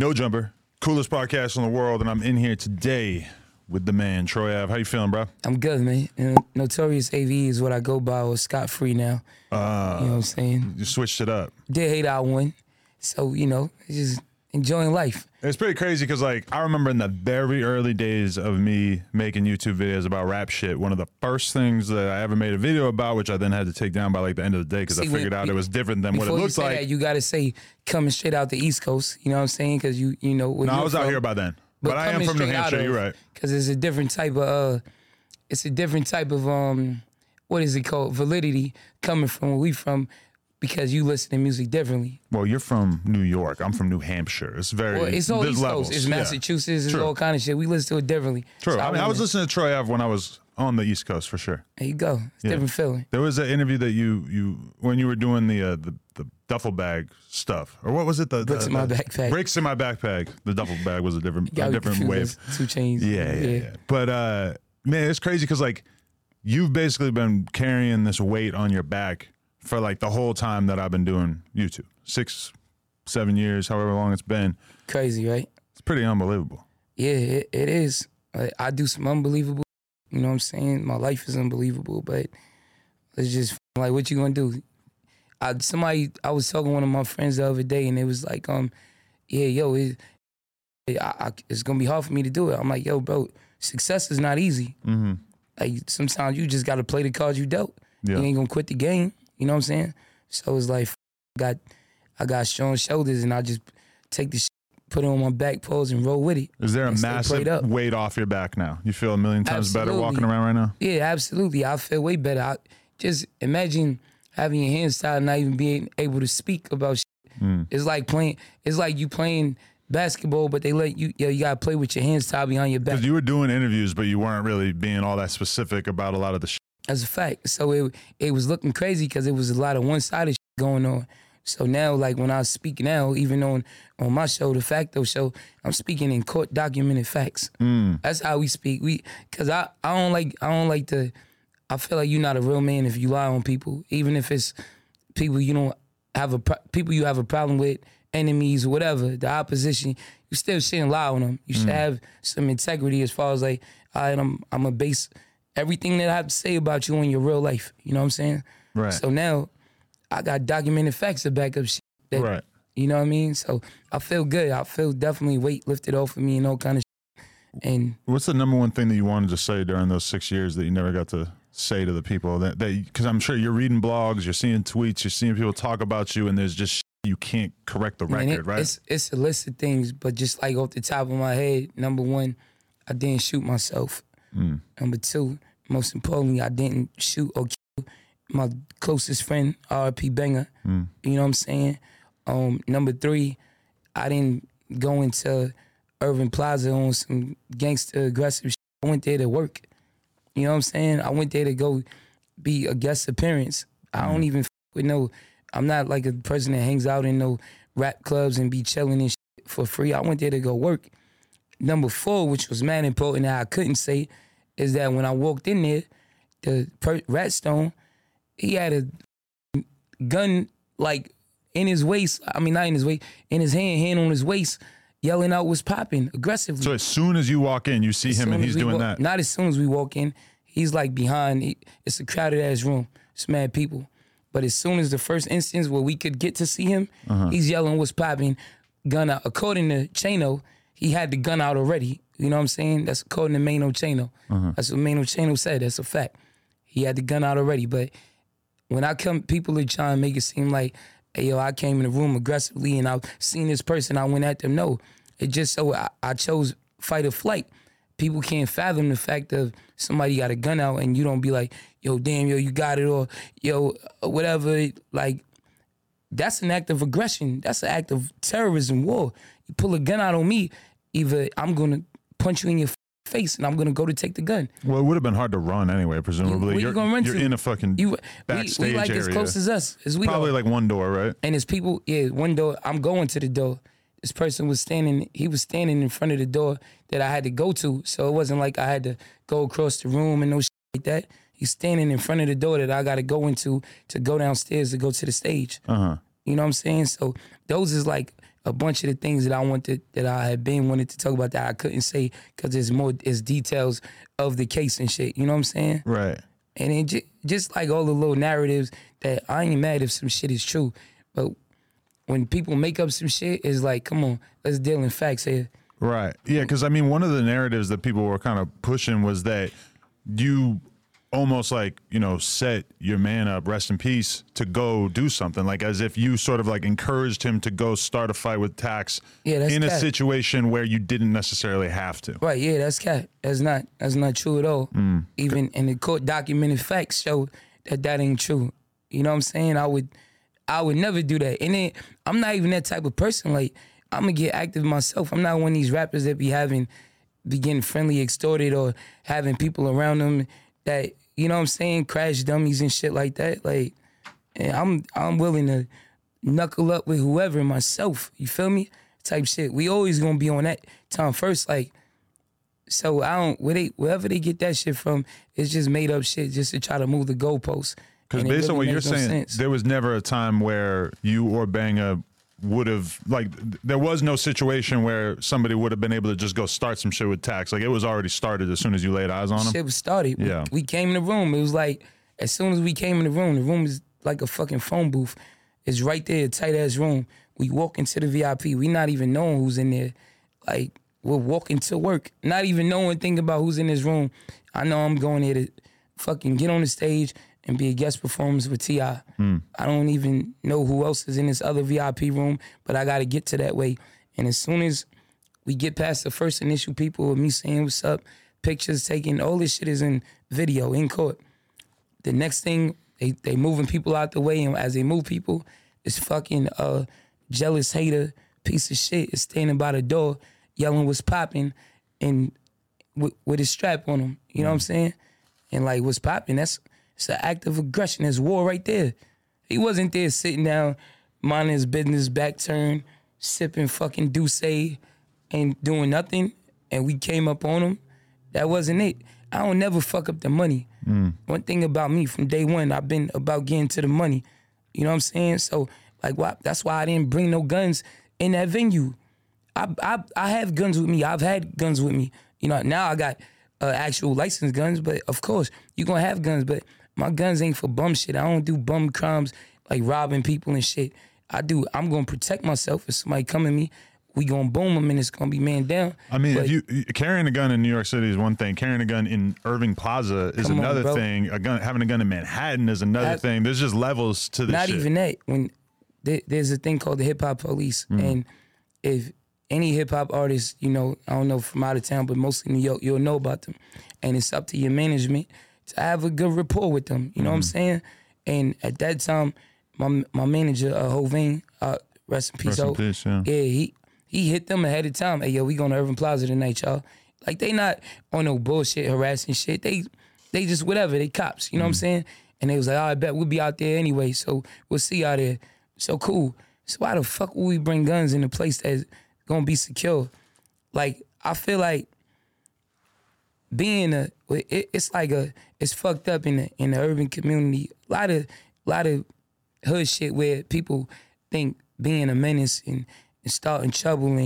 No Jumper, coolest podcast in the world, and I'm in here today with the man, Troy Ave. How you feeling, bro? I'm good, man. You know, Notorious AV is what I go by. I was scot-free now. You know what I'm saying? You switched it up. Did hate I won. So, you know, just enjoying life. It's pretty crazy because, like, I remember in the very early days of me making YouTube videos about rap shit, one of the first things that I ever made a video about, which I then had to take down by, like, the end of the day because I figured out it was different than what it looks like. That, you got to say, coming straight out the East Coast, you know what I'm saying? Because, you know. No, I was out here by then. But I am from New Hampshire, you're right. Because it's a different type of, what is it called? Validity coming from where we from. Because you listen to music differently. Well, you're from New York. I'm from New Hampshire. It's very, it's all East Coast. It's Massachusetts. It's all kind of shit. We listen to it differently. True. So I mean, I was listening to Troy Ave when I was on the East Coast for sure. There you go. It's a different feeling. There was an interview that you when you were doing the duffel bag stuff, or what was it? The bricks in my backpack. Bricks in my backpack. The duffel bag was a different wave. Two Chains. Yeah. But man, it's crazy because like you've basically been carrying this weight on your back for like the whole time that I've been doing YouTube. 6, 7 years, however long it's been. Crazy, right? It's pretty unbelievable. Yeah, it is. I do some unbelievable, you know what I'm saying? My life is unbelievable, but it's just like, what you gonna do? I was talking to one of my friends the other day and it was like, it's gonna be hard for me to do it. I'm like, yo, bro, success is not easy. Mm-hmm. Like sometimes you just gotta play the cards you dealt. Yeah. You ain't gonna quit the game. You know what I'm saying? So it's like, I got strong shoulders and I just take the shit, put it on my back, pose, and roll with it. Is there a massive weight off your back now? You feel a million times better walking around right now? Yeah, absolutely. I feel way better. Just imagine having your hands tied and not even being able to speak about shit. Mm. It's like you playing basketball, but they let you got to play with your hands tied behind your back. Because you were doing interviews, but you weren't really being all that specific about a lot of the shit. That's a fact. So it was looking crazy because it was a lot of one-sided shit going on. So now, like, when I speak now, even on my show, The Facto Show, I'm speaking in court-documented facts. Mm. That's how we speak. Because I don't like to... I feel like you're not a real man if you lie on people, even if it's people you don't have people you have a problem with, enemies, whatever, the opposition. You still shouldn't lie on them. You should have some integrity as far as, like, I'm a base... everything that I have to say about you in your real life. You know what I'm saying? Right. So now I got documented facts to back up shit. Right. You know what I mean? So I feel good. I feel definitely weight lifted off of me and all kind of shit. And what's the number one thing that you wanted to say during those 6 years that you never got to say to the people? Because I'm sure you're reading blogs, you're seeing tweets, you're seeing people talk about you, and there's just shit you can't correct the record, right? It's a list of things, but just like off the top of my head, number one, I didn't shoot myself. Mm. Number two, most importantly, I didn't shoot or kill my closest friend, R.P. Banger. Mm. You know what I'm saying? Number three, I didn't go into Irving Plaza on some gangster aggressive shit. I went there to work. You know what I'm saying? I went there to go be a guest appearance. I don't even with no, I'm not like a person that hangs out in no rap clubs and be chilling and shit for free. I went there to go work. Number four, which was mad important that I couldn't say, is that when I walked in there, the Ratstone, he had a gun, like, in his waist. I mean, not in his waist. In his hand on his waist, yelling out what's popping aggressively. So as soon as you walk in, you see him and he's doing that? Not as soon as we walk in. He's, like, behind. It's a crowded-ass room. It's mad people. But as soon as the first instance where we could get to see him, he's yelling what's popping, gun out. According to Chano, he had the gun out already. You know what I'm saying? That's according to Mano Chano. That's what Mano Chano said. That's a fact. He had the gun out already. But when I come, people are trying to make it seem like, hey, yo, I came in the room aggressively and I seen this person, I went at them. No, it just so I chose fight or flight. People can't fathom the fact of somebody got a gun out and you don't be like, yo, damn, yo, you got it, or yo, whatever. Like, that's an act of aggression. That's an act of terrorism, war. You pull a gun out on me, either I'm going to punch you in your face and I'm going to go to take the gun. Well, it would have been hard to run anyway, presumably. Where you going to run to? You're in a fucking backstage area. We like area. As close as us. As we probably go. Like one door, right? And it's people, one door. I'm going to the door. This person was standing, he was standing in front of the door that I had to go to, so it wasn't like I had to go across the room and no shit like that. He's standing in front of the door that I got to go into to go downstairs to go to the stage. You know what I'm saying? So those is like a bunch of the things that I wanted, that I had been wanted to talk about that I couldn't say because there's more, it's details of the case and shit. You know what I'm saying? Right. And it just like all the little narratives that I ain't mad if some shit is true, but when people make up some shit, it's like, come on, let's deal in facts here. Right. Yeah, because I mean, one of the narratives that people were kind of pushing was that you almost like, you know, set your man up, rest in peace, to go do something, like as if you sort of like encouraged him to go start a fight with Tax in a situation where you didn't necessarily have to. Right, yeah, that's cat. That's not true at all. Even in the court documented facts show that that ain't true. You know what I'm saying? I would never do that. And then I'm not even that type of person. Like, I'm gonna get active myself. I'm not one of these rappers that be getting friendly extorted or having people around them that, you know what I'm saying, crash dummies and shit like that. Like, and I'm willing to knuckle up with whoever, myself, you feel me? Type shit. We always gonna be on that time first, like, so I don't, wherever they get that shit from, it's just made up shit just to try to move the goalposts. Because based on what you're saying, there was never a time where you or Banga would have, like, there was no situation where somebody would have been able to just go start some shit with Tax. Like, it was already started as soon as you laid eyes on him. Shit was started. Yeah. We came in the room. It was like, as soon as we came in the room is like a fucking phone booth. It's right there, a tight-ass room. We walk into the VIP. We not even knowing who's in there. Like, we're walking to work, not even knowing anything about who's in this room. I know I'm going here to fucking get on the stage and be a guest performance with T.I. I don't even know who else is in this other VIP room, but I got to get to that way. And as soon as we get past the first initial people of me saying what's up, pictures taken, all this shit is in video, in court. The next thing, they moving people out the way, and as they move people, this fucking jealous hater piece of shit is standing by the door yelling what's popping and with his strap on him. You know what I'm saying? And like, what's popping, that's... It's an act of aggression. It's war right there. He wasn't there sitting down, minding his business, back turned, sipping fucking Douce and doing nothing, and we came up on him. That wasn't it. I don't never fuck up the money. One thing about me, from day one, I've been about getting to the money. You know what I'm saying? So, like, why, that's why I didn't bring no guns in that venue. I have guns with me. I've had guns with me. You know, now I got actual licensed guns, but of course, you're going to have guns, but... My guns ain't for bum shit. I don't do bum crimes like robbing people and shit. I'm going to protect myself. If somebody come at me, we going to boom them and it's going to be man down. I mean, if you carrying a gun in New York City is one thing. Carrying a gun in Irving Plaza is another thing. Having a gun in Manhattan is another thing. There's just levels to this shit. Not even that. When there's a thing called the hip-hop police. And if any hip-hop artist, you know, I don't know from out of town, but mostly New York, you'll know about them. And it's up to your management to have a good rapport with them, you know what I'm saying? And at that time, my manager, Hovain, rest in peace, yeah, he hit them ahead of time. Hey, yo, we going to Irving Plaza tonight, y'all. Like, they not on no bullshit, harassing shit. They just whatever, they cops, you know what I'm saying? And they was like, all right, bet we'll be out there anyway, so we'll see y'all there. So cool. So why the fuck would we bring guns in a place that's going to be secure? Like, I feel like being it's fucked up in the urban community. A lot of hood shit where people think being a menace and starting trouble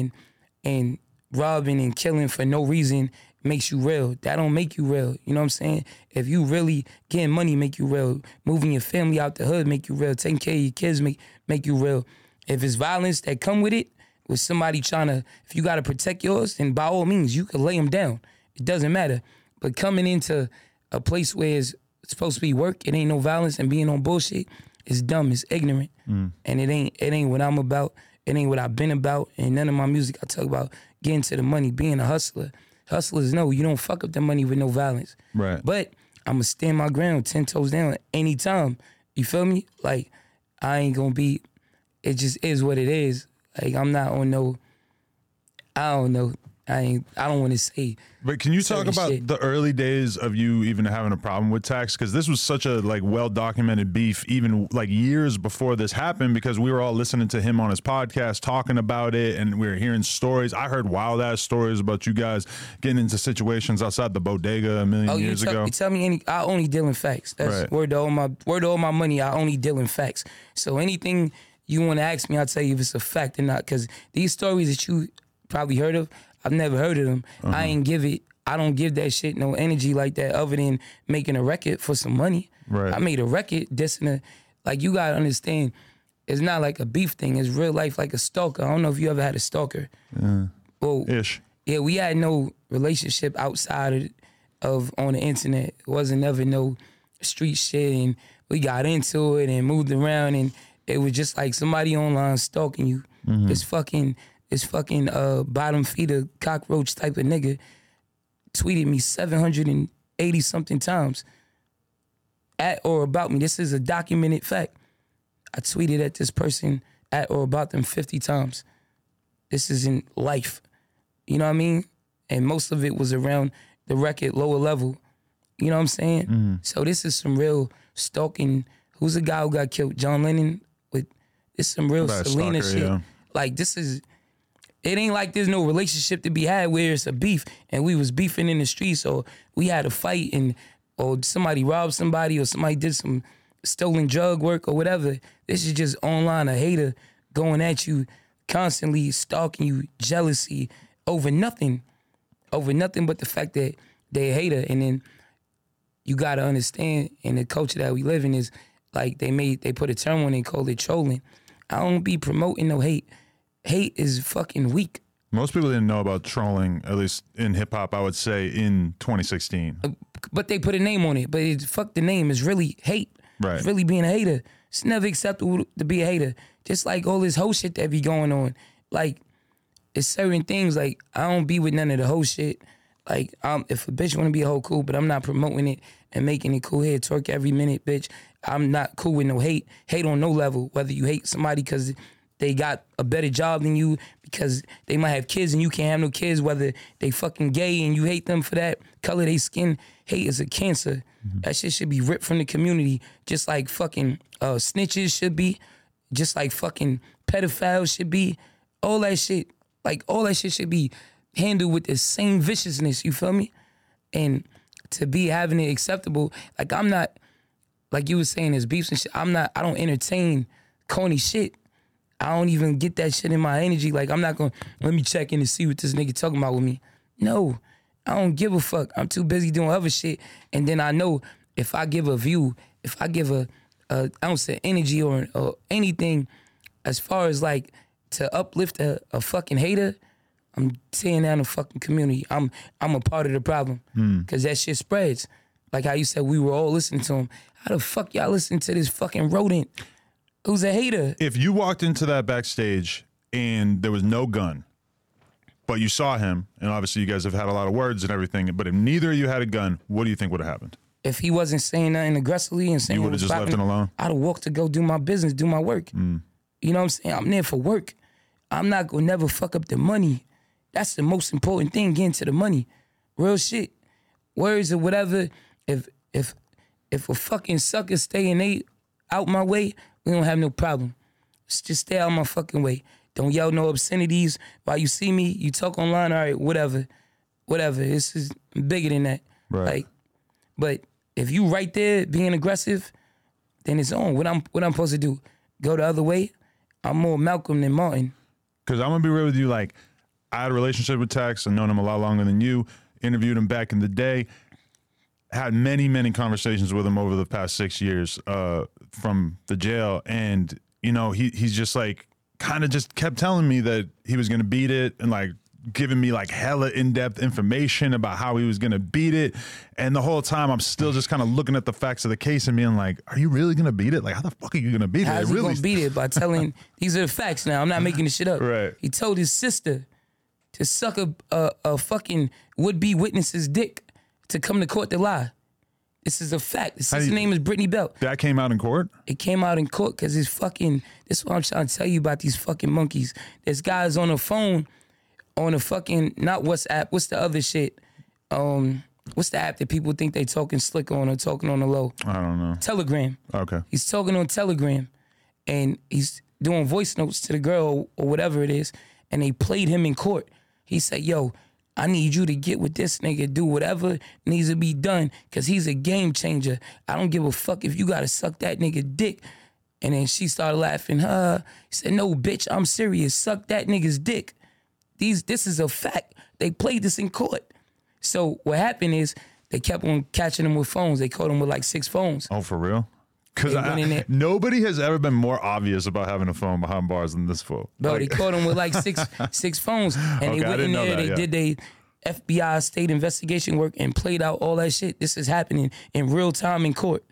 and robbing and killing for no reason makes you real. That don't make you real. You know what I'm saying? If you really getting money, make you real. Moving your family out the hood, make you real. Taking care of your kids, make you real. If it's violence that come with it, with somebody trying to, if you got to protect yours, then by all means, you can lay them down. It doesn't matter. But coming into a place where it's supposed to be work, it ain't no violence, and being on bullshit, it's dumb, it's ignorant. And it ain't what I'm about, it ain't what I've been about, and none of my music I talk about getting to the money, being a hustler. Hustlers know you don't fuck up the money with no violence. Right. But I'm going to stand my ground 10 toes down anytime. You feel me? Like, I ain't going to be, it just is what it is. Like, I'm not on no, I don't know. I don't want to say. But can you talk about the early days of you even having a problem with Tax? Because this was such a like well-documented beef, even like years before this happened, because we were all listening to him on his podcast talking about it, and we were hearing stories. I heard wild-ass stories about you guys getting into situations outside the bodega a million years ago. You tell me I only deal in facts. That's right. Word to all my money, I only deal in facts. So anything you want to ask me, I'll tell you if it's a fact or not. Because these stories that you probably heard of, I've never heard of them. Uh-huh. I don't give that shit no energy like that other than making a record for some money. Right. I made a record dissing a, like, you got to understand, it's not like a beef thing. It's real life, like a stalker. I don't know if you ever had a stalker. Well, ish. Yeah, we had no relationship outside of on the internet. It wasn't ever no street shit, and we got into it and moved around, and it was just like somebody online stalking you. Mm-hmm. This fucking bottom feeder cockroach type of nigga tweeted me 780 something times at or about me. This is a documented fact. I tweeted at this person at or about them 50 times. This is in life. You know what I mean? And most of it was around the record, Lower Level. You know what I'm saying? Mm-hmm. So this is some real stalking. Who's the guy who got killed? John Lennon? It's some real Selena shit. Yeah. Like, this is, it ain't like there's no relationship to be had where it's a beef, and we was beefing in the streets, or we had a fight, and or somebody robbed somebody, or somebody did some stolen drug work or whatever. This is just online, a hater going at you, constantly stalking you, jealousy, over nothing but the fact that they a hater. And then you gotta understand, in the culture that we live in, is like they put a term on it and call it trolling. I don't be promoting no hate. Hate is fucking weak. Most people didn't know about trolling, at least in hip hop, I would say, in 2016. But they put a name on it. But fuck the name. It's really hate. Right. It's really being a hater. It's never acceptable to be a hater. Just like all this whole shit that be going on. Like, it's certain things, like, I don't be with none of the whole shit. Like, if a bitch want to be a hoe, cool, but I'm not promoting it and making it cool. Here, twerk every minute, bitch. I'm not cool with no hate. Hate on no level, whether you hate somebody because they got a better job than you, because they might have kids and you can't have no kids, whether they fucking gay and you hate them for that, color they skin. Hate is a cancer. Mm-hmm. That shit should be ripped from the community, just like fucking snitches should be, just like fucking pedophiles should be. All that shit. Like, all that shit should be handled with the same viciousness, you feel me? And to be having it acceptable, like, I'm not, like you was saying, there's beefs and shit. I don't entertain corny shit. I don't even get that shit in my energy. Like, I'm not gonna, let me check in and see what this nigga talking about with me. No, I don't give a fuck. I'm too busy doing other shit. And then I know if I give a view, if I give a ounce of energy or anything as far as like, to uplift a fucking hater, I'm tearing down the fucking community. I'm a part of the problem. Because that shit spreads. Like how you said we were all listening to him. How the fuck y'all listen to this fucking rodent who's a hater? If you walked into that backstage and there was no gun, but you saw him, and obviously you guys have had a lot of words and everything, but if neither of you had a gun, what do you think would have happened? If he wasn't saying nothing aggressively and saying, you would have just left him alone? I'd have walked to go do my business, do my work. You know what I'm saying? I'm there for work. I'm not gonna never fuck up the money. That's the most important thing, getting to the money. Real shit. Words or whatever, if a fucking sucker stay in they out my way, we don't have no problem. Just stay out my fucking way. Don't yell no obscenities. While you see me, you talk online, all right, whatever. This is bigger than that. Right. Like, but if you right there being aggressive, then it's on. What I'm supposed to do? Go the other way? I'm more Malcolm than Martin. Because I'm going to be real with you, like, I had a relationship with Tex. I've known him a lot longer than you. Interviewed him back in the day. Had many, many conversations with him over the past 6 years from the jail. And, you know, he's just, like, kind of just kept telling me that he was going to beat it and, like, giving me, like, hella in-depth information about how he was going to beat it. And the whole time, I'm still just kind of looking at the facts of the case and being like, are you really going to beat it? Like, how the fuck are you going to beat it? How's he really going to beat it? By telling, these are the facts now. I'm not making this shit up. Right. He told his sister to suck a fucking would-be witness's dick to come to court to lie. This is a fact. His sister's name is Brittany Belt. That came out in court? It came out in court because it's fucking, this is what I'm trying to tell you about these fucking monkeys. This guy's on the phone, on a fucking, not WhatsApp, what's the other shit? What's the app that people think they talking slick on or talking on the low? I don't know. Telegram. Okay. He's talking on Telegram, and he's doing voice notes to the girl or whatever it is, and they played him in court. He said, yo, I need you to get with this nigga, do whatever needs to be done, because he's a game changer. I don't give a fuck if you got to suck that nigga dick. And then she started laughing. He said, no, bitch, I'm serious. Suck that nigga's dick. This is a fact. They played this in court. So what happened is they kept on catching him with phones. They caught him with like 6 phones. Oh, for real? Because nobody has ever been more obvious about having a phone behind bars than this fool. Bro, like, they caught him with like six phones. And okay, they went in there, they did their FBI state investigation work and played out all that shit. This is happening in real time in court.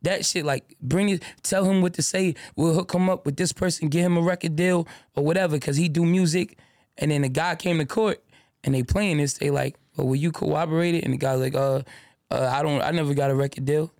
That shit, like, bring it, tell him what to say. We'll hook him up with this person, get him a record deal or whatever, because he do music. And then the guy came to court and they playing this. They like, well, will you corroborate it? And the guy's like, I never got a record deal.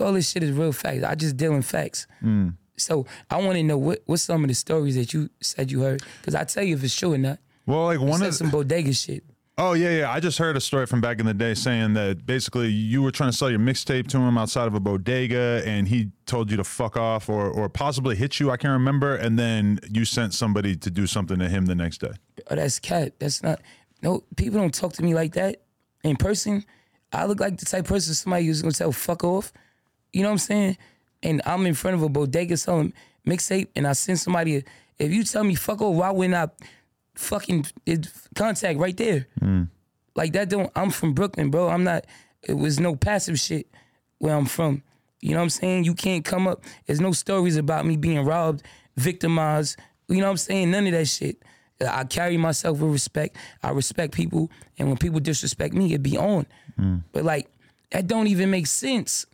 All this shit is real facts. I just deal in facts. Mm. So I want to know what's some of the stories that you said you heard, because I tell you if it's true or not. Well, like one of some bodega shit. Oh yeah. I just heard a story from back in the day saying that basically you were trying to sell your mixtape to him outside of a bodega, and he told you to fuck off or possibly hit you. I can't remember. And then you sent somebody to do something to him the next day. Oh, that's cat. That's not. No, people don't talk to me like that in person. I look like the type of person somebody who's gonna tell fuck off. You know what I'm saying? And I'm in front of a bodega selling mixtape, and I send somebody, if you tell me fuck off, why wouldn't I fucking contact right there? Mm. Like that don't, I'm from Brooklyn, bro. I'm not, it was no passive shit where I'm from. You know what I'm saying? You can't come up, there's no stories about me being robbed, victimized, you know what I'm saying? None of that shit. I carry myself with respect. I respect people, and when people disrespect me, it be on. Mm. But like, that don't even make sense.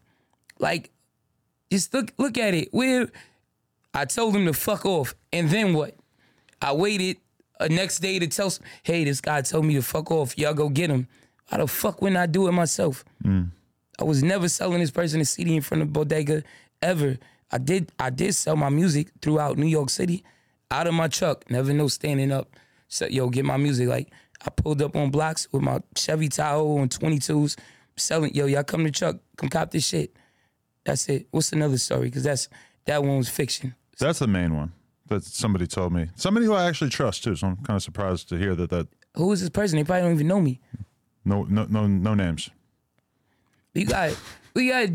Like, just look at it. I told him to fuck off, and then what? I waited the next day to tell, hey, this guy told me to fuck off. Y'all go get him. How the fuck wouldn't I do it myself? Mm. I was never selling this person a CD in front of bodega ever. I did sell my music throughout New York City, out of my truck. Never no standing up. So, yo, get my music. Like, I pulled up on blocks with my Chevy Tahoe on 22s, selling, yo, y'all come to truck, come cop this shit. That's it. What's another story? Because that one was fiction. That's the main one that somebody told me. Somebody who I actually trust, too, so I'm kind of surprised to hear that. Who is this person? They probably don't even know me. No names. We got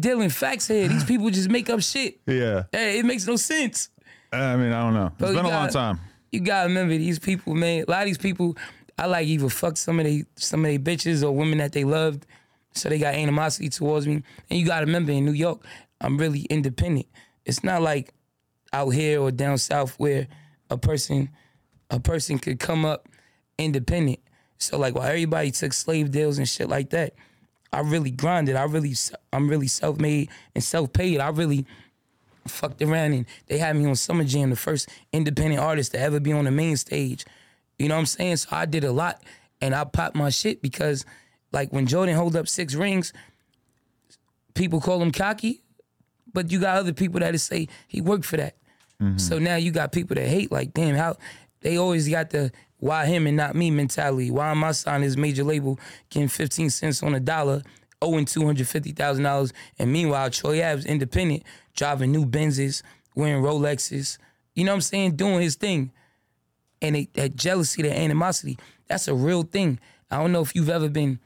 dealing facts here. These people just make up shit. Yeah. It makes no sense. I mean, I don't know. Bro, it's been a long time. You got to remember these people, man. A lot of these people, I like either fuck some of they bitches or women that they loved. So they got animosity towards me. And you got to remember, in New York, I'm really independent. It's not like out here or down south where a person could come up independent. So like while everybody took slave deals and shit like that, I really grinded. I'm really self-made and self-paid. I really fucked around, and they had me on Summer Jam, the first independent artist to ever be on the main stage. You know what I'm saying? So I did a lot, and I popped my shit because... Like when Jordan hold up 6 rings, people call him cocky, but you got other people that say he worked for that. Mm-hmm. So now you got people that hate, like, damn, how they always got the why him and not me mentality. Why am I signing this major label, getting 15 cents on a dollar, owing $250,000, and meanwhile Troy Ave's independent, driving new Benzes, wearing Rolexes, you know what I'm saying, doing his thing. And that jealousy, that animosity, that's a real thing. I don't know if you've ever been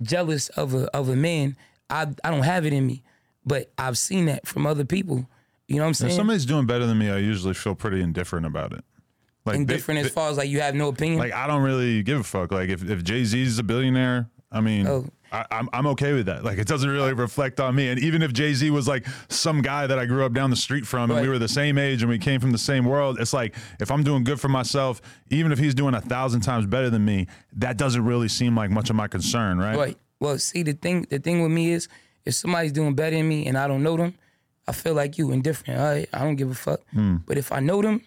jealous of a man. I don't have it in me, but I've seen that from other people. You know what I'm saying? If somebody's doing better than me, I usually feel pretty indifferent about it. Like indifferent as far as like you have no opinion? Like I don't really give a fuck. Like if Jay-Z's a billionaire, I mean, I'm okay with that. Like it doesn't really reflect on me. And even if Jay-Z was like some guy that I grew up down the street from, and we were the same age and we came from the same world, it's like if I'm doing good for myself, even if he's doing 1,000 times better than me, that doesn't really seem like much of my concern, right? Right. Well, see, the thing with me is if somebody's doing better than me and I don't know them, I feel like you indifferent. I don't give a fuck. Mm. But if I know them,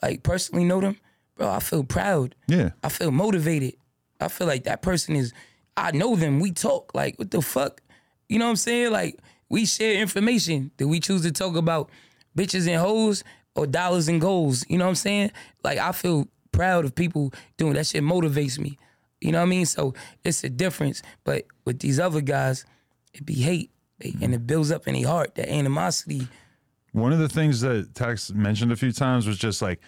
like personally know them, bro, I feel proud. Yeah. I feel motivated. I feel like that person is. I know them. We talk. Like, what the fuck? You know what I'm saying? Like, we share information. Do we choose to talk about bitches and hoes or dollars and goals? You know what I'm saying? Like, I feel proud of people doing that shit. Motivates me. You know what I mean? So it's a difference. But with these other guys, it be hate. And it builds up in their heart, that animosity. One of the things that Tex mentioned a few times was just like,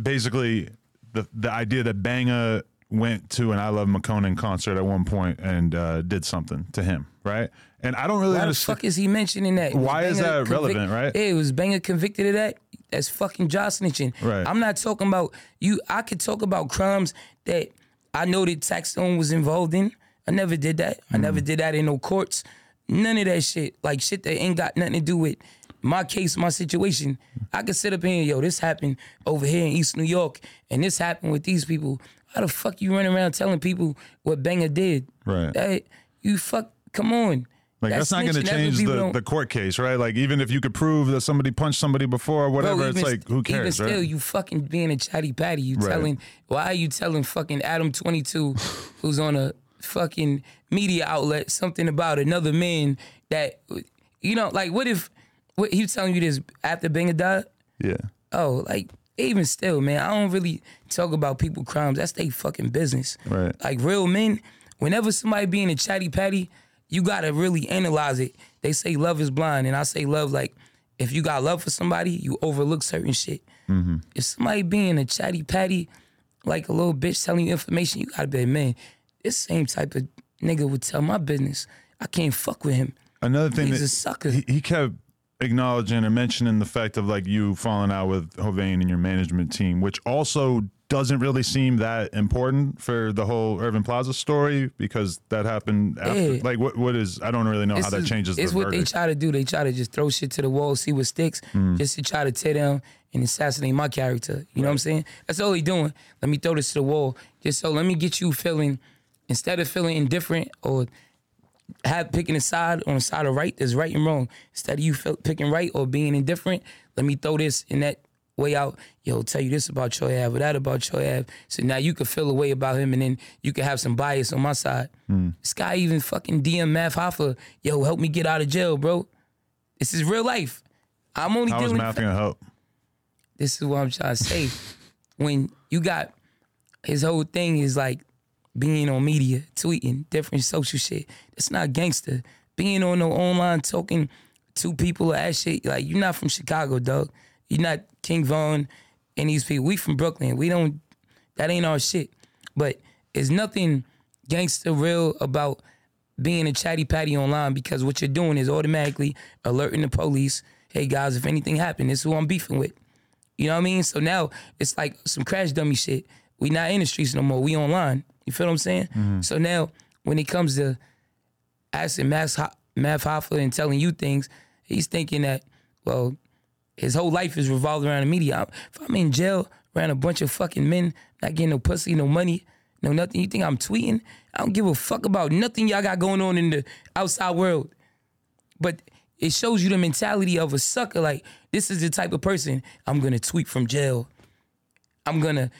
basically, the idea that Banga went to an I Love McConan concert at one point and did something to him, right? And I don't really understand. Why the fuck is he mentioning that? Why is that relevant, right? Yeah, was Banger convicted of that? That's fucking job snitching. Right. I'm not talking about you. I could talk about crimes that I know that Taxstone was involved in. I never did that. I never did that in no courts. None of that shit. Like shit that ain't got nothing to do with my case, my situation. I could sit up here, yo, this happened over here in East New York, and this happened with these people. How the fuck you run around telling people what Banger did? Right. That, you fuck, come on. Like that's not going to change the court case, right? Like even if you could prove that somebody punched somebody before or whatever, bro, it's like who cares, even right? Still, you fucking being a chatty patty. You telling, why are you telling fucking Adam 22, who's on a fucking media outlet, something about another man that, you know, like what if, what he was telling you this after Banger died? Yeah. Oh, like even still, man, I don't really talk about people's crimes. That's they fucking business. Right. Like real men, whenever somebody being a chatty patty, you gotta really analyze it. They say love is blind, and I say love, like, if you got love for somebody, you overlook certain shit. Mm-hmm. If somebody being a chatty patty, like a little bitch telling you information, you gotta be like, man, this same type of nigga would tell my business. I can't fuck with him. Another thing, he's a sucker. He kept acknowledging and mentioning the fact of, like, you falling out with Hovain and your management team, which also doesn't really seem that important for the whole Irving Plaza story because that happened after. Yeah. Like, what is, I don't really know how that changes the verdict. It's what they try to do. They try to just throw shit to the wall, see what sticks, just to try to tear down and assassinate my character. You know what I'm saying? That's all he doing. Let me throw this to the wall. Just so let me get you feeling, instead of feeling indifferent or picking a side on the side of right, there's right and wrong. Instead of you picking right or being indifferent, let me throw this in that way out, yo, tell you this about your ab or that about your ab. So now you can feel a way about him and then you can have some bias on my side. This guy even fucking DM Math Hoffa, yo, help me get out of jail, bro. This is real life. I'm only dealing with Math gonna help? This is what I'm trying to say. When you got, his whole thing is like being on media, tweeting, different social shit. That's not gangster. Being on no online talking to people or that shit, like you're not from Chicago, dog. You're not King Von and these people. We from Brooklyn. We don't, that ain't our shit. But there's nothing gangster real about being a chatty patty online because what you're doing is automatically alerting the police, hey guys, if anything happened, this is who I'm beefing with. You know what I mean? So now it's like some crash dummy shit. We not in the streets no more. We online. You feel what I'm saying? Mm-hmm. So now when it comes to asking Math Hoffa and telling you things, he's thinking that, well, his whole life is revolved around the media. If I'm in jail, around a bunch of fucking men, not getting no pussy, no money, no nothing, you think I'm tweeting? I don't give a fuck about nothing y'all got going on in the outside world. But it shows you the mentality of a sucker. Like, this is the type of person, I'm going to tweet from jail. I'm going to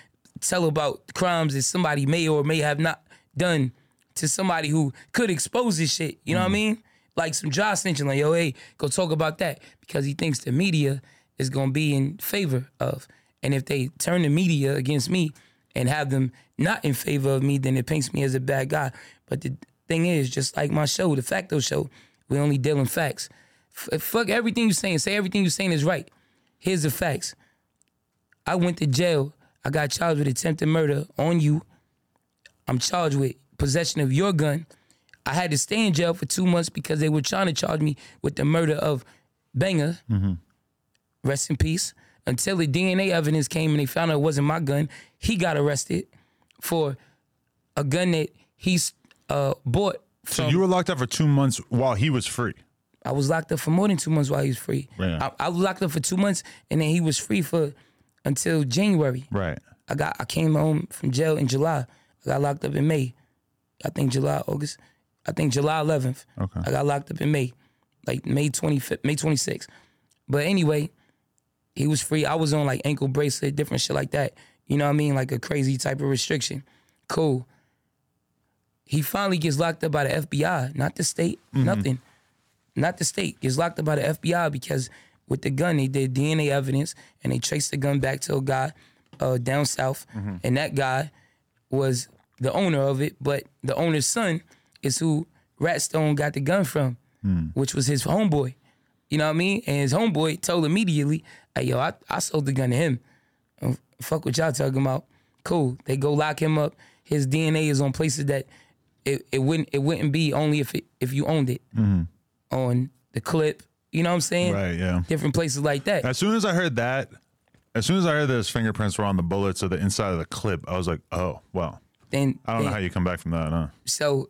tell about crimes that somebody may or may have not done to somebody who could expose this shit. You know what I mean? Like some job snitching, like, yo, hey, go talk about that. Because he thinks the media is going to be in favor of. And if they turn the media against me and have them not in favor of me, then it paints me as a bad guy. But the thing is, just like my show, the Facto Show, we only deal in facts. Fuck everything you're saying. Say everything you're saying is right. Here's the facts. I went to jail. I got charged with attempted murder on you. I'm charged with possession of your gun. I had to stay in jail for 2 months because they were trying to charge me with the murder of Banger, rest in peace, until the DNA evidence came and they found out it wasn't my gun. He got arrested for a gun that he bought from. So you were locked up for 2 months while he was free? I was locked up for more than 2 months while he was free. Right. I was locked up for 2 months and then he was free for until January. Right. I came home from jail in July. I got locked up in May. I think July 11th. Okay. I got locked up in May, like May 25th, May 26th. But anyway, he was free. I was on like ankle bracelet, different shit like that. You know what I mean? Like a crazy type of restriction. Cool. He finally gets locked up by the FBI, not the state, nothing. Not the state. Gets locked up by the FBI because with the gun, they did DNA evidence and they traced the gun back to a guy down south. And that guy was the owner of it, but the owner's son is who Ratstone got the gun from, which was his homeboy. You know what I mean? And his homeboy told immediately, hey, yo, I sold the gun to him. Fuck what y'all talking about. Cool. They go lock him up. his DNA is on places that it wouldn't be only if you owned it. Mm-hmm. On the clip, you know what I'm saying? Right, yeah. Different places like that. As soon as I heard that his fingerprints were on the bullets or the inside of the clip, I was like, oh, wow. Then I don't know how you come back from that, huh? So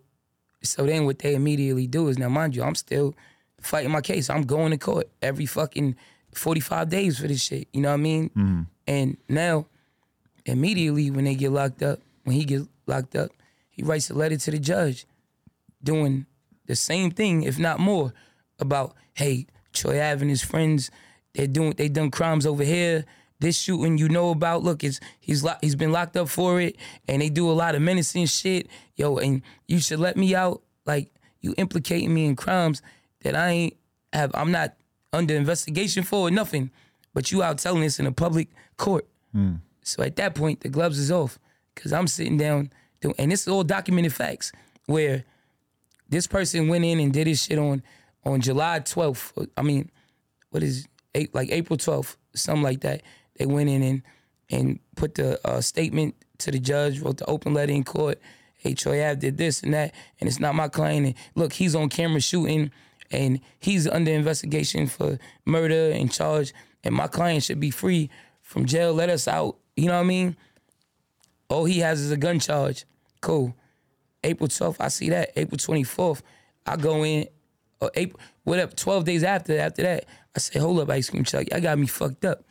then what they immediately do is, now mind you, I'm still fighting my case. I'm going to court every fucking 45 days for this shit. You know what I mean? Mm-hmm. And now, immediately when he gets locked up, he writes a letter to the judge doing the same thing, if not more, about, hey, Troy Ave and his friends, they done crimes over here. This shooting you know about, look, he's been locked up for it, and they do a lot of menacing shit. Yo, and you should let me out. Like, you implicating me in crimes that I'm not under investigation for or nothing, but you out telling this in a public court. Mm. So at that point, the gloves is off, because I'm sitting down, and this is all documented facts, where this person went in and did his shit on July 12th. I mean, April 12th, something like that. They went in and put the statement to the judge, wrote the open letter in court. Hey, Troy Ave did this and that, and it's not my client. And look, he's on camera shooting, and he's under investigation for murder and charge, and my client should be free from jail. Let us out. You know what I mean? All he has is a gun charge. Cool. April 12th, I see that. April 24th, I go in. Or April, whatever, 12 days after that, I say, hold up, Ice Cream Chuck, y'all got me fucked up.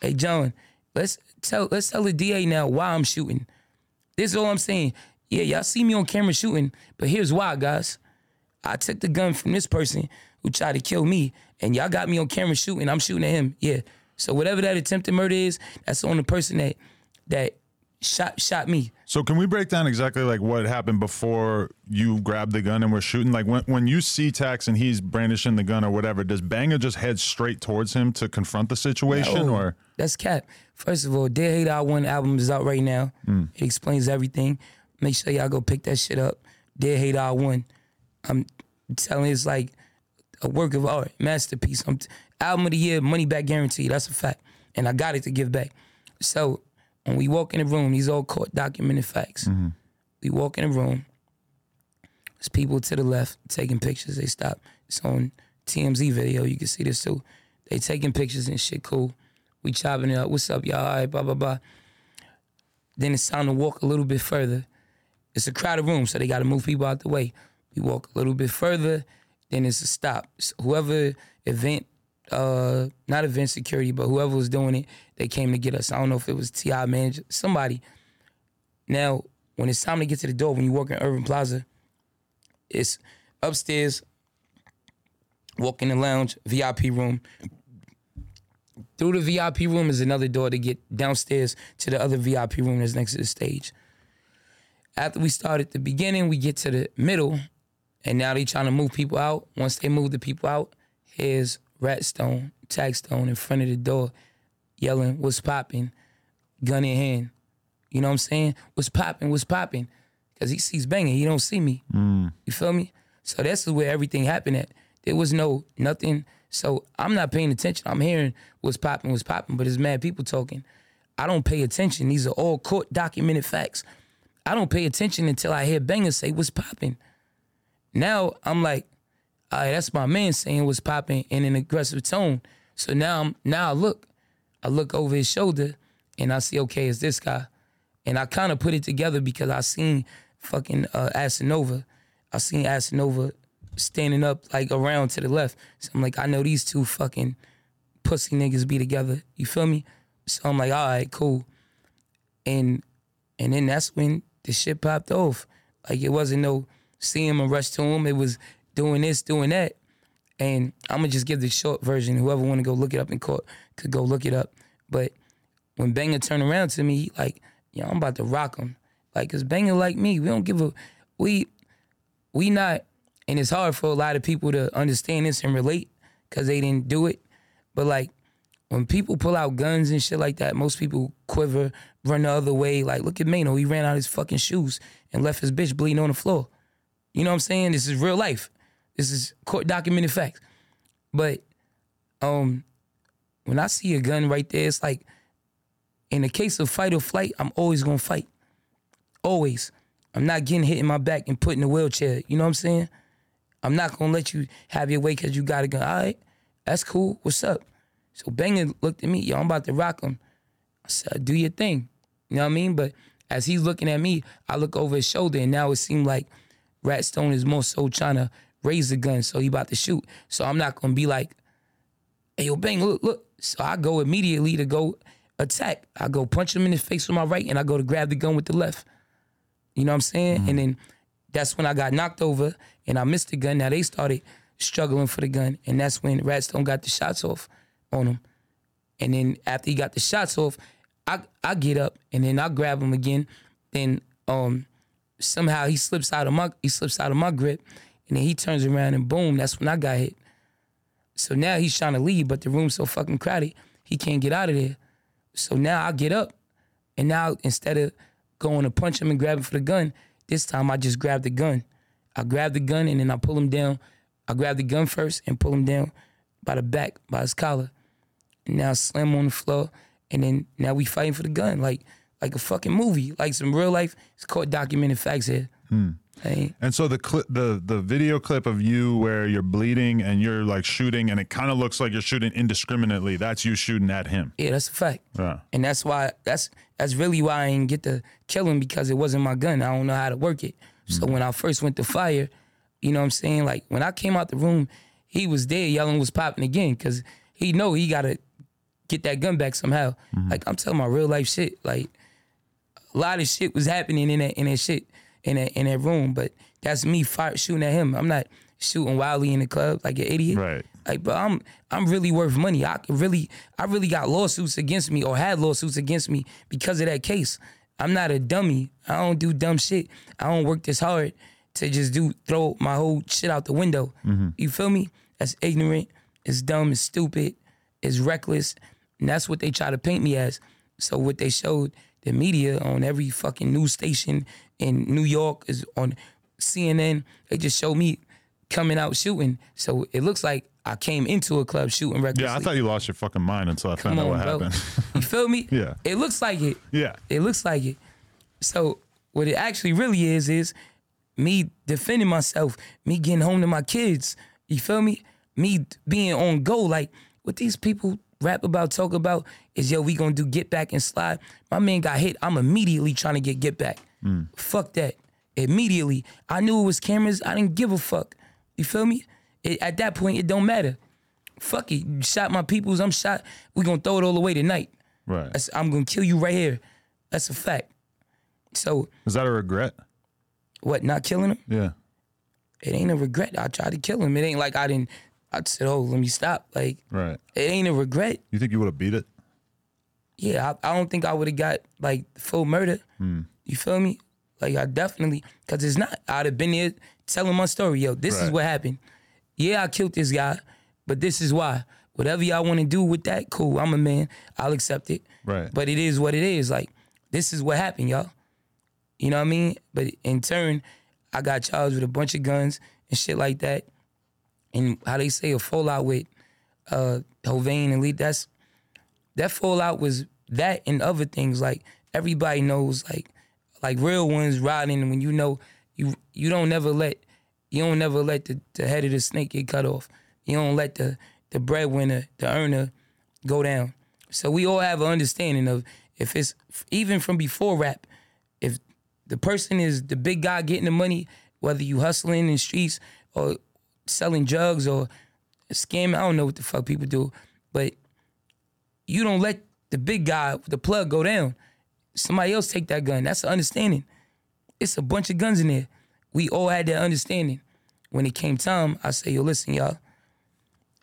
Hey, John, let's tell the DA now why I'm shooting. This is all I'm saying. Yeah, y'all see me on camera shooting, but here's why, guys. I took the gun from this person who tried to kill me, and y'all got me on camera shooting. I'm shooting at him. Yeah. So whatever that attempted murder is, that's on the person that shot me. So can we break down exactly like what happened before you grabbed the gun and were shooting? Like when you see Tax and he's brandishing the gun or whatever, does Banger just head straight towards him to confront the situation? No, or that's cap. First of all, Dear Hate Our One album is out right now. Mm. It explains everything. Make sure y'all go pick that shit up. Dear Hate Our One. I'm telling you, it's like a work of art, masterpiece. Album of the year, money back guarantee. That's a fact. And I got it to give back. So when we walk in the room, these all court documented facts. Mm-hmm. We walk in the room, there's people to the left taking pictures. They stop. It's on TMZ video. You can see this too. They taking pictures and shit, cool. We chopping it up. What's up, y'all? All right, blah, blah, blah. Then it's time to walk a little bit further. It's a crowded room, so they got to move people out the way. We walk a little bit further, then it's a stop. So whoever not event security, but whoever was doing it, they came to get us. I don't know if it was T.I. manager, somebody. Now, when it's time to get to the door, when you walk in Urban Plaza, it's upstairs, walk in the lounge, VIP room. Through the VIP room is another door to get downstairs to the other VIP room that's next to the stage. After we start at the beginning, we get to the middle, and now they trying to move people out. Once they move the people out, here's Ratstone, Taxstone in front of the door, yelling, what's poppin', gun in hand. You know what I'm saying? What's poppin', what's poppin'? Because he sees Banging, he don't see me. Mm. You feel me? So that's where everything happened at. There was nothing. So I'm not paying attention. I'm hearing what's poppin', but it's mad people talking. I don't pay attention. These are all court documented facts. I don't pay attention until I hear Banger say, what's poppin'? Now I'm like, all right, that's my man saying what's poppin' in an aggressive tone. So now I look over his shoulder and I see, okay, it's this guy. And I kind of put it together because I seen fucking Asanova. I seen Asanova standing up like around to the left. So I'm like, I know these two fucking pussy niggas be together. You feel me? So I'm like, all right, cool. And then that's when the shit popped off. Like, it wasn't no see him and rush to him. It was doing this, doing that. And I'm going to just give the short version. Whoever want to go look it up in court could go look it up. But when Banger turned around to me, he like, yo, I'm about to rock him. Like, because Banger like me, we don't give a... We not... And it's hard for a lot of people to understand this and relate because they didn't do it. But, like, when people pull out guns and shit like that, most people quiver, run the other way. Like, look at Mano. He ran out his fucking shoes and left his bitch bleeding on the floor. You know what I'm saying? This is real life. This is court documented facts. But when I see a gun right there, it's like, in the case of fight or flight, I'm always going to fight. Always. I'm not getting hit in my back and put in a wheelchair. You know what I'm saying? I'm not going to let you have your way because you got to go. All right, that's cool. What's up? So Banger looked at me. Yo, I'm about to rock him. I said, do your thing. You know what I mean? But as he's looking at me, I look over his shoulder, and now it seemed like Ratstone is more so trying to raise the gun, so he about to shoot. So I'm not going to be like, hey, yo, Banger, look, look. So I go immediately to go attack. I go punch him in the face with my right, and I go to grab the gun with the left. You know what I'm saying? Mm-hmm. And then that's when I got knocked over and I missed the gun. Now they started struggling for the gun. And that's when Ratstone got the shots off on him. And then after he got the shots off, I get up and then I grab him again. Then somehow he slips out of my grip. And then he turns around and boom, that's when I got hit. So now he's trying to leave, but the room's so fucking crowded, he can't get out of there. So now I get up, and now instead of going to punch him and grab him for the gun, this time I just grabbed the gun. I grabbed the gun and then I pull him down. I grabbed the gun first and pull him down by the back, by his collar. And now I slam him on the floor, and then now we fighting for the gun, like a fucking movie, like some real life. It's called documented facts here. Hmm. Hey. And so the video clip of you where you're bleeding and you're like shooting and it kind of looks like you're shooting indiscriminately, that's you shooting at him. Yeah, that's a fact. Yeah. And that's why that's really why I didn't get to kill him, because it wasn't my gun. I don't know how to work it. So when I first went to fire, you know what I'm saying? Like when I came out the room, he was there, yelling was popping again, because he know he gotta get that gun back somehow. Mm-hmm. Like I'm telling my real life shit. Like a lot of shit was happening in that shit. In that room, but that's me shooting at him. I'm not shooting wildly in the club like an idiot. Right. Like, but I'm really worth money. I really got lawsuits against me, or had lawsuits against me, because of that case. I'm not a dummy. I don't do dumb shit. I don't work this hard to just throw my whole shit out the window. Mm-hmm. You feel me? That's ignorant. It's dumb. It's stupid. It's reckless. And that's what they try to paint me as. So what they showed the media on every fucking news station in New York, is on CNN, they just showed me coming out shooting. So it looks like I came into a club shooting recklessly. Yeah, I thought you lost your fucking mind until I found out what happened. You feel me? Yeah. It looks like it. Yeah. It looks like it. So what it actually really is me defending myself, me getting home to my kids. You feel me? Me being on go. Like what these people rap about, talk about is, yo, we gonna do get back and slide. My man got hit. I'm immediately trying to get back. Mm. Fuck that. Immediately. I knew it was cameras. I didn't give a fuck. You feel me? At that point, it don't matter. Fuck it. You shot my peoples. I'm shot. We gonna throw it all away tonight. Right. I'm gonna kill you right here. That's a fact. So is that a regret? What, not killing him? Yeah. It ain't a regret. I tried to kill him. It ain't like I said, oh, let me stop. Like, right. It ain't a regret. You think you would have beat it? Yeah, I don't think I would have got, like, full murder. Mm. You feel me? Like, I definitely, because it's not, I'd have been there telling my story. Yo, this is what happened. Yeah, I killed this guy, but this is why. Whatever y'all want to do with that, cool. I'm a man. I'll accept it. Right. But it is what it is. Like, this is what happened, y'all. You know what I mean? But in turn, I got charged with a bunch of guns and shit like that. And how they say a fallout with Hovain and Lee, that fallout was that and other things. Like, everybody knows, like real ones riding when you know you don't never let, the head of the snake get cut off. You don't let the breadwinner, the earner, go down. So we all have an understanding of, if it's, even from before rap, if the person is the big guy getting the money, whether you hustling in the streets or selling drugs or scamming, I don't know what the fuck people do, but you don't let the big guy, the plug, go down. Somebody else take that gun. That's an understanding. It's a bunch of guns in there. We all had that understanding. When it came time, I say, yo, listen, y'all,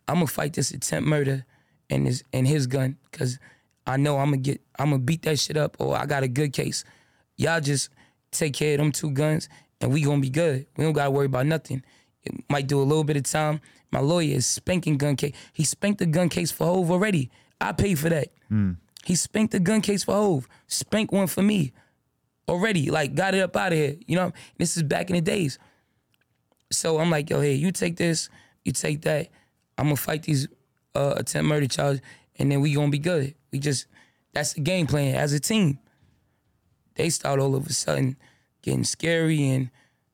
I'm gonna fight this attempt murder and his gun, because I know I'm gonna beat that shit up, or I got a good case. Y'all just take care of them two guns and we gonna be good. We don't gotta worry about nothing. It might do a little bit of time. My lawyer is spanking gun case. He spanked the gun case for Hove already. I paid for that. Mm. He spanked the gun case for Hove. Spanked one for me already. Like, got it up out of here. You know, this is back in the days. So I'm like, yo, hey, you take this, you take that. I'm going to fight these attempt murder charges, and then we going to be good. That's the game plan as a team. They start all of a sudden getting scary and,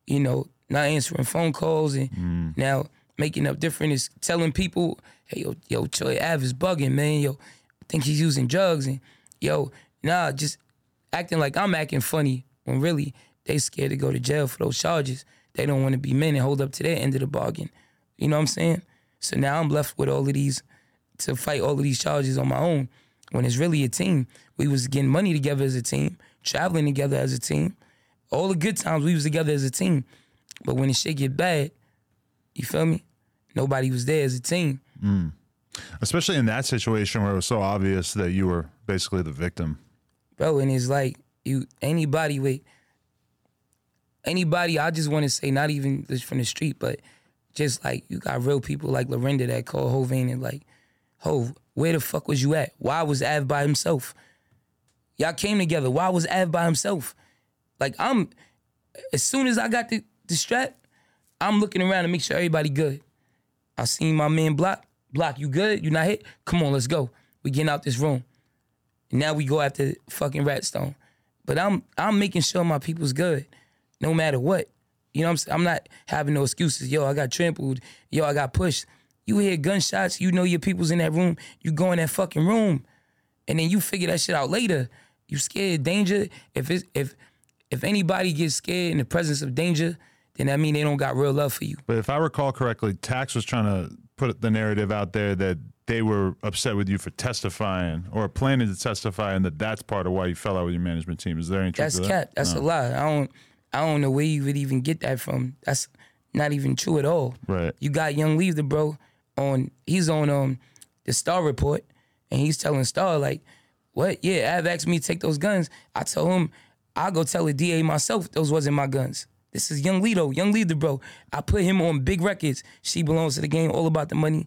you know, not answering phone calls and now making up different is telling people, hey, yo, Troy Ave is bugging, man. Yo, I think he's using drugs and, yo, nah, just acting like I'm acting funny when really they scared to go to jail for those charges. They don't want to be men and hold up to their end of the bargain. You know what I'm saying? So now I'm left with all of these, to fight all of these charges on my own when it's really a team. We was getting money together as a team, traveling together as a team. All the good times we was together as a team. But when the shit get bad, you feel me? Nobody was there as a team. Mm. Especially in that situation where it was so obvious that you were basically the victim. Bro, and it's like, anybody, I just want to say, not even just from the street, but just like, you got real people like Lorinda that call Hov in and like, Hov, where the fuck was you at? Why was Av by himself? Y'all came together. Why was Av by himself? Like, as soon as I got the strap, I'm looking around to make sure everybody good. I seen my man Block. Block, you good? You not hit? Come on, let's go. We getting out this room. And now we go after fucking Ratstone. But I'm making sure my people's good, no matter what. You know what I'm saying? I'm not having no excuses. Yo, I got trampled. Yo, I got pushed. You hear gunshots, you know your people's in that room, you go in that fucking room. And then you figure that shit out later. You scared, danger. If anybody gets scared in the presence of danger, then that mean they don't got real love for you. But if I recall correctly, Tax was trying to put the narrative out there that they were upset with you for testifying or planning to testify, and that's part of why you fell out with your management team. Is there any truth to that? That's no. A lie. I don't know where you would even get that from. That's not even true at all. Right. You got Young Leader, bro. He's on the Star Report, and he's telling Star, like, what? Yeah, Av asked me to take those guns. I told him, I'll go tell the DA myself those wasn't my guns. This is Young Leader, bro. I put him on big records. She Belongs to the Game, All About the Money.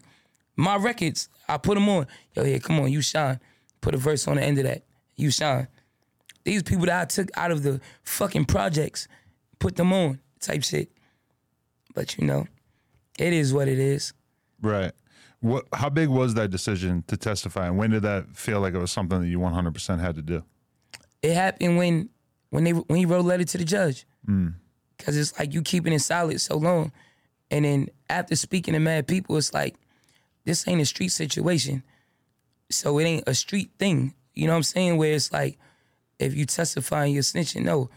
My records, I put them on. Yo, yeah, come on, you shine. Put a verse on the end of that. You shine. These people that I took out of the fucking projects, put them on, type shit. But you know, it is what it is. Right. How big was that decision to testify, and when did that feel like it was something that you 100% had to do? It happened when he wrote a letter to the judge. Mm. Because it's like you keeping it solid so long. And then after speaking to mad people, it's like, this ain't a street situation. So it ain't a street thing. You know what I'm saying? Where it's like, if you testify and you're snitching, no.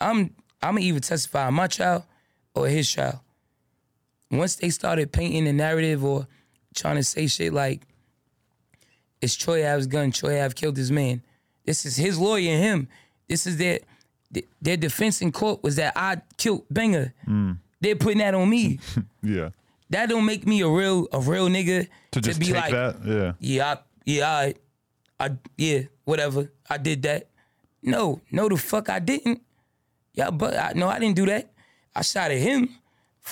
I'm going to either testify on my trial or his trial. Once they started painting the narrative or trying to say shit like, it's Troy Ave's gun, Troy Ave killed his man. This is his lawyer and him. This is their defense in court was that I killed Banger. Mm. They're putting that on me. Yeah. That don't make me a real nigga to just be take like that? Whatever. I did that. No, the fuck I didn't. Yeah, but I didn't do that. I shot at him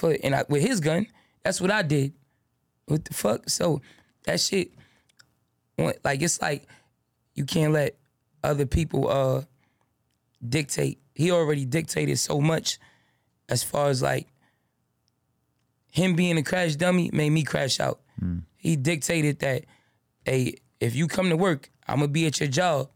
with his gun. That's what I did. What the fuck? So that shit, like, it's like you can't let other people dictate. He already dictated so much as far as like him being a crash dummy made me crash out. Mm. He dictated that, hey, if you come to work, I'm going to be at your job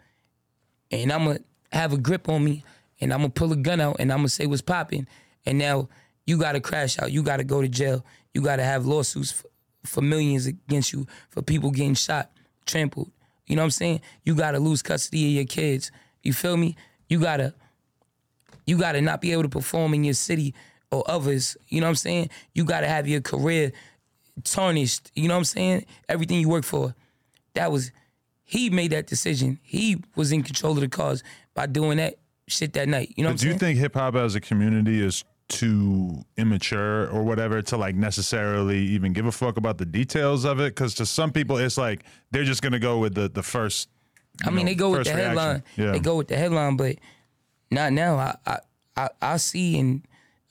and I'm going to have a grip on me and I'm going to pull a gun out and I'm going to say what's popping. And now you got to crash out. You got to go to jail. You got to have lawsuits for millions against you for people getting shot, trampled. You know what I'm saying? You got to lose custody of your kids. You feel me? You gotta not be able to perform in your city or others. You know what I'm saying? You gotta have your career tarnished. You know what I'm saying? Everything you work for. He made that decision. He was in control of the cause by doing that shit that night. You know what I'm saying? Do you think hip hop as a community is too immature or whatever to like necessarily even give a fuck about the details of it? Because to some people it's like they're just gonna go with the first. They go with the headline. Yeah. They go with the headline, but not now. I see, and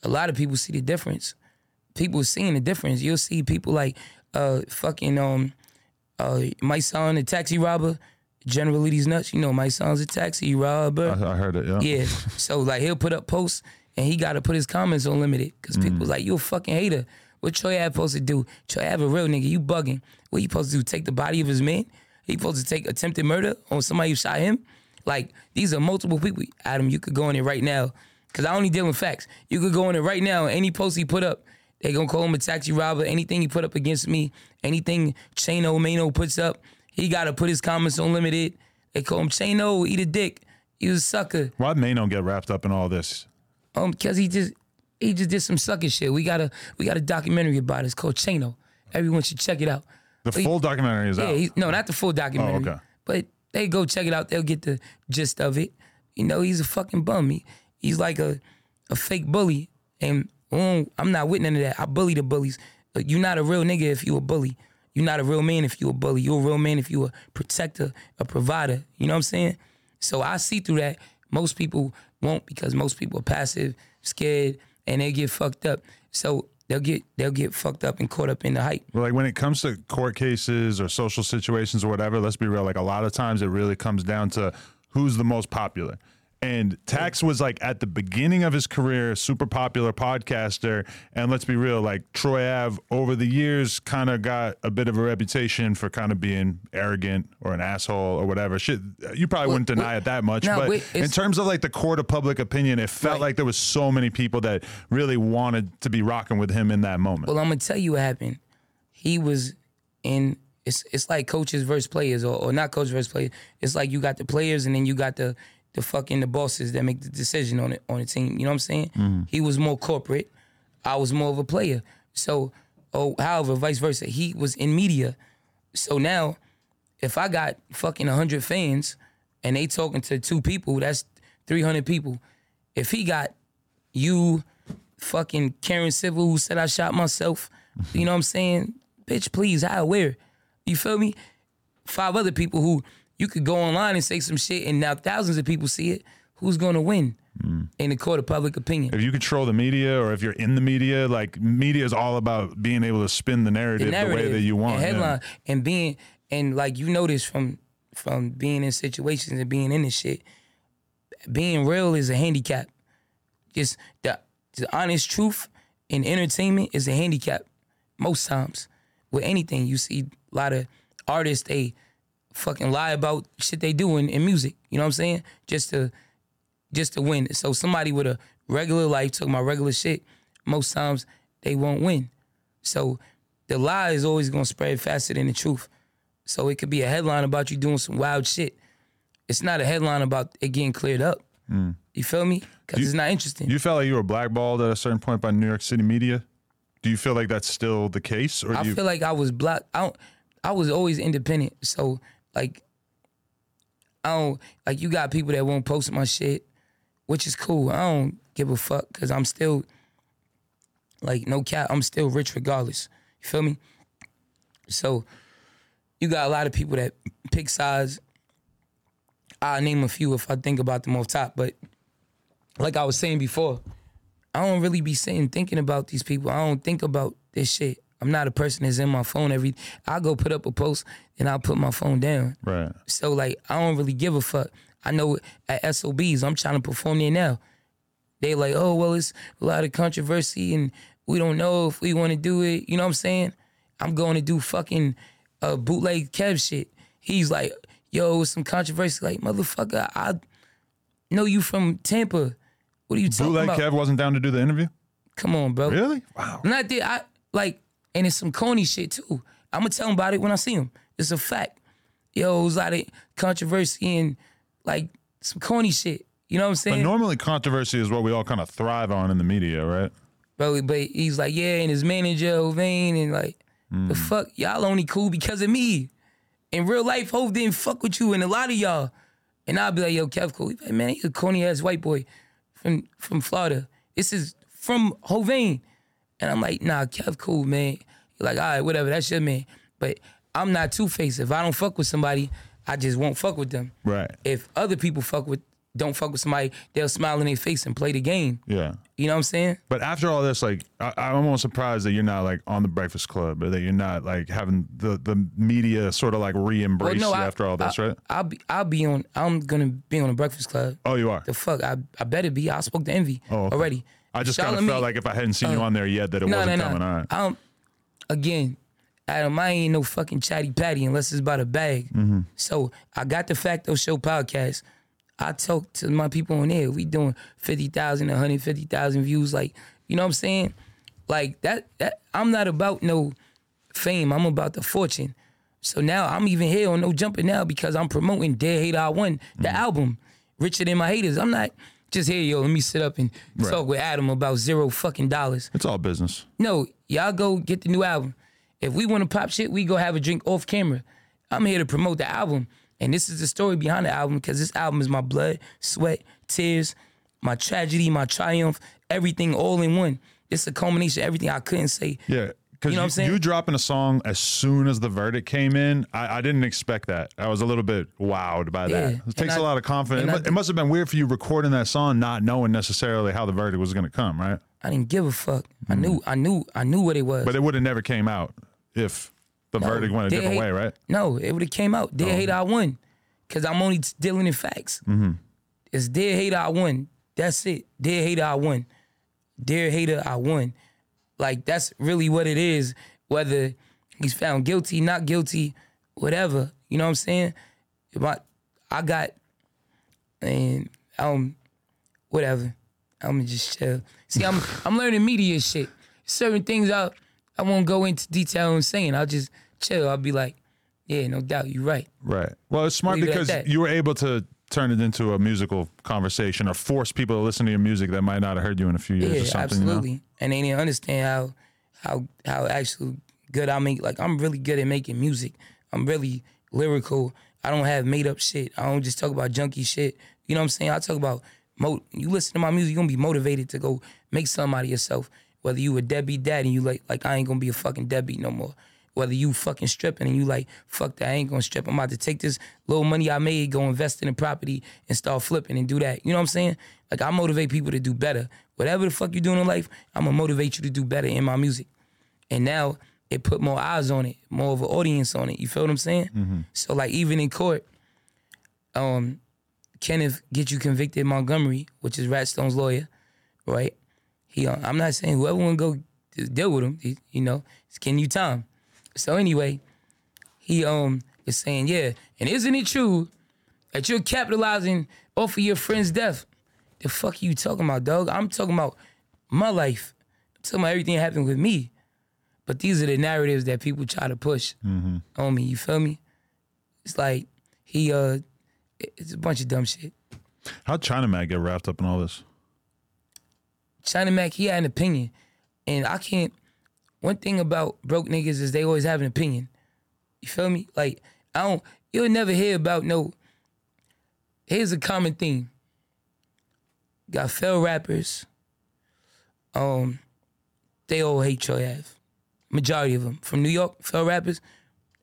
a lot of people see the difference. People seeing the difference. You'll see people like my son, a taxi robber. Generally, these nuts. You know, my son's a taxi robber. I heard it. Yeah. Yeah. So like he'll put up posts, and he got to put his comments on limited because people like, you a fucking hater. What Troy Ave supposed to do? Troy Ave a real nigga. You bugging. What you supposed to do? Take the body of his man? He supposed to take attempted murder on somebody who shot him? Like, these are multiple people. Adam, you could go in it right now Because I only deal in facts. You could go in there right now, any post he put up, they going to call him a taxi robber. Anything he put up against me, anything Chano Mano puts up, he got to put his comments on Limited. They call him Chano, eat a dick. He was a sucker. Why'd Mano get wrapped up in all this? Because he just did some sucker shit. We got a documentary about it. It's called Chano. Everyone should check it out. The full documentary is out? No, not the full documentary. Oh, okay. But they go check it out. They'll get the gist of it. You know, he's a fucking bum. He's like a fake bully. And I'm not with none of that. I bully the bullies. You're not a real nigga if you a bully. You're not a real man if you a bully. You're a real man if you a protector, a provider. You know what I'm saying? So I see through that. Most people won't, because most people are passive, scared, and they get fucked up. So they'll get fucked up and caught up in the hype. Like when it comes to court cases or social situations or whatever, let's be real. Like a lot of times it really comes down to who's the most popular. And Tax was like at the beginning of his career, super popular podcaster. And let's be real, like Troy Ave over the years kind of got a bit of a reputation for kind of being arrogant or an asshole or whatever. Shit, you probably wouldn't deny it that much. No, but in terms of like the court of public opinion, it felt like there was so many people that really wanted to be rocking with him in that moment. Well, I'm going to tell you what happened. He was in... It's like coaches versus players, or not coaches versus players. It's like you got the players and then you got the bosses that make the decision on the team. You know what I'm saying? Mm-hmm. He was more corporate. I was more of a player. So, however, vice versa. He was in media. So now, if I got fucking 100 fans and they talking to two people, that's 300 people. If he got you fucking Karen Civil, who said I shot myself, you know what I'm saying? Bitch, please, how, where? You feel me? 5 other people who you could go online and say some shit, and now thousands of people see it. Who's going to win in the court of public opinion? If you control the media, or if you're in the media, like media is all about being able to spin the narrative the way that you want. And headline, yeah. And being, and like you know this from being in situations and being in this shit, being real is a handicap. Just the honest truth in entertainment is a handicap most times. With anything, you see a lot of artists, they fucking lie about shit they do in music. You know what I'm saying? Just to win. So somebody with a regular life, talking about regular shit, most times they won't win. So the lie is always going to spread faster than the truth. So it could be a headline about you doing some wild shit. It's not a headline about it getting cleared up. Mm. You feel me? Because it's not interesting. You felt like you were blackballed at a certain point by New York City media? Do you feel like that's still the case? Or I feel like I was blocked. I was always independent. So, like, you got people that won't post my shit, which is cool. I don't give a fuck because I'm still, like, no cap, I'm still rich regardless. You feel me? So, you got a lot of people that pick sides. I'll name a few if I think about them off top. But, like I was saying before, I don't really be sitting thinking about these people. I don't think about this shit. I'm not a person that's in my phone every... I go put up a post and I'll put my phone down. Right. So, like, I don't really give a fuck. I know at SOBs, I'm trying to perform there now. They like, oh, well, it's a lot of controversy and we don't know if we want to do it. You know what I'm saying? I'm going to do fucking bootleg Kev shit. He's like, yo, some controversy. Like, motherfucker, I know you from Tampa. What are you talking about? Bootleg Kev wasn't down to do the interview? Come on, bro. Really? Wow. Not that I like, and it's some corny shit too. I'm gonna tell him about it when I see him. It's a fact. Yo, it was a lot of controversy and like some corny shit. You know what I'm saying? But normally controversy is what we all kind of thrive on in the media, right? Bro, but he's like, yeah, and his manager Hovain, and like the fuck, y'all only cool because of me. In real life, Hov didn't fuck with you and a lot of y'all. And I'll be like, yo, Kev cool. He's like, man, he's a corny ass white boy. From Florida. This is from Hovain. And I'm like, nah, Kev cool, man. You're like, all right, whatever, that's your man. But I'm not two-faced. If I don't fuck with somebody, I just won't fuck with them. Right. If other people don't fuck with somebody, they'll smile in their face and play the game. Yeah. You know what I'm saying? But after all this, like, I'm almost surprised that you're not, like, on The Breakfast Club, or that you're not, like, having the media sort of, like, re-embrace right? I'm going to be on The Breakfast Club. Oh, you are? The fuck? I better be. I spoke to Envy already. I just kind of felt like if I hadn't seen you on there yet that it wasn't coming on. Again, Adam, I ain't no fucking chatty patty unless it's about a bag. Mm-hmm. So I got the Facto Show podcast. I talk to my people on there. We doing 50,000, 150,000 views. Like, you know what I'm saying? Like that I'm not about no fame. I'm about the fortune. So now I'm even here on No Jumping now because I'm promoting Dead Hater I Won, the album, Richer Than My Haters. I'm not just here, yo, let me sit up and talk with Adam about $0 fucking dollars. It's all business. No, y'all go get the new album. If we want to pop shit, we go have a drink off camera. I'm here to promote the album. And this is the story behind the album because this album is my blood, sweat, tears, my tragedy, my triumph, everything all in one. It's a culmination of everything I couldn't say. Yeah. Because you know what I'm saying? You dropping a song as soon as the verdict came in, I didn't expect that. I was a little bit wowed by that. It takes a lot of confidence. It must have been weird for you recording that song not knowing necessarily how the verdict was going to come, right? I didn't give a fuck. I knew what it was. But it would have never came out if the verdict went a different way, right? No, it would have came out. Dead Hater I Won. Because I'm only dealing in facts. Mm-hmm. It's Dead Hater I Won. That's it. Dead Hater I Won. Dead Hater I Won. Like, that's really what it is, whether he's found guilty, not guilty, whatever. You know what I'm saying? Whatever. I'm just chill. See, I'm learning media shit. Certain things I won't go into detail on saying. I'll just chill. I'll be like, yeah, no doubt, you're right. Right. Well, it's smart because you were able to turn it into a musical conversation or force people to listen to your music that might not have heard you in a few years or something. Yeah, absolutely. You know? And they didn't understand how actually good I make. Like, I'm really good at making music. I'm really lyrical. I don't have made up shit. I don't just talk about junky shit. You know what I'm saying? I talk about, you listen to my music, you're going to be motivated to go make something out of yourself. Whether you a deadbeat dad and you like I ain't going to be a fucking deadbeat no more. Whether you fucking stripping and you like, fuck that, I ain't gonna strip. I'm about to take this little money I made, go invest in a property and start flipping and do that. You know what I'm saying? Like, I motivate people to do better. Whatever the fuck you doing in life, I'm gonna motivate you to do better in my music. And now it put more eyes on it, more of an audience on it. You feel what I'm saying? Mm-hmm. So like even in court, Kenneth Get You Convicted Montgomery, which is Ratstone's lawyer, right? He, I'm not saying whoever wanna go deal with him, you know, it's getting you time. So anyway, he is saying, yeah, and isn't it true that you're capitalizing off of your friend's death? The fuck are you talking about, dog? I'm talking about my life. I'm talking about everything that happened with me. But these are the narratives that people try to push on me, you feel me? It's like, it's a bunch of dumb shit. How'd China Mac get wrapped up in all this? China Mac, he had an opinion. And I can't. One thing about broke niggas is they always have an opinion. You feel me? Like, you'll never hear about no, here's a common theme. Got failed rappers. They all hate Troy Ave. Majority of them. From New York, failed rappers,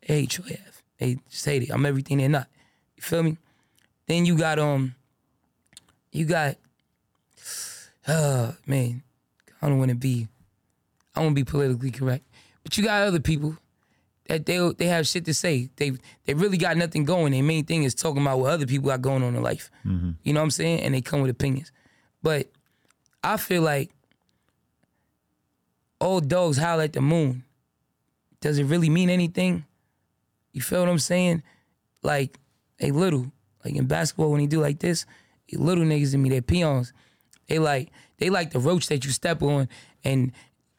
they hate Troy Ave. They just hate it. I'm everything they're not. You feel me? Then you got, I don't want to be, I won't be politically correct, but you got other people that they have shit to say. They really got nothing going. Their main thing is talking about what other people got going on in life. Mm-hmm. You know what I'm saying? And they come with opinions. But I feel like old dogs howl at the moon. Does it really mean anything? You feel what I'm saying? Like, they little. Like in basketball, when they do like this, they little niggas to me, they're peons. They like the roach that you step on and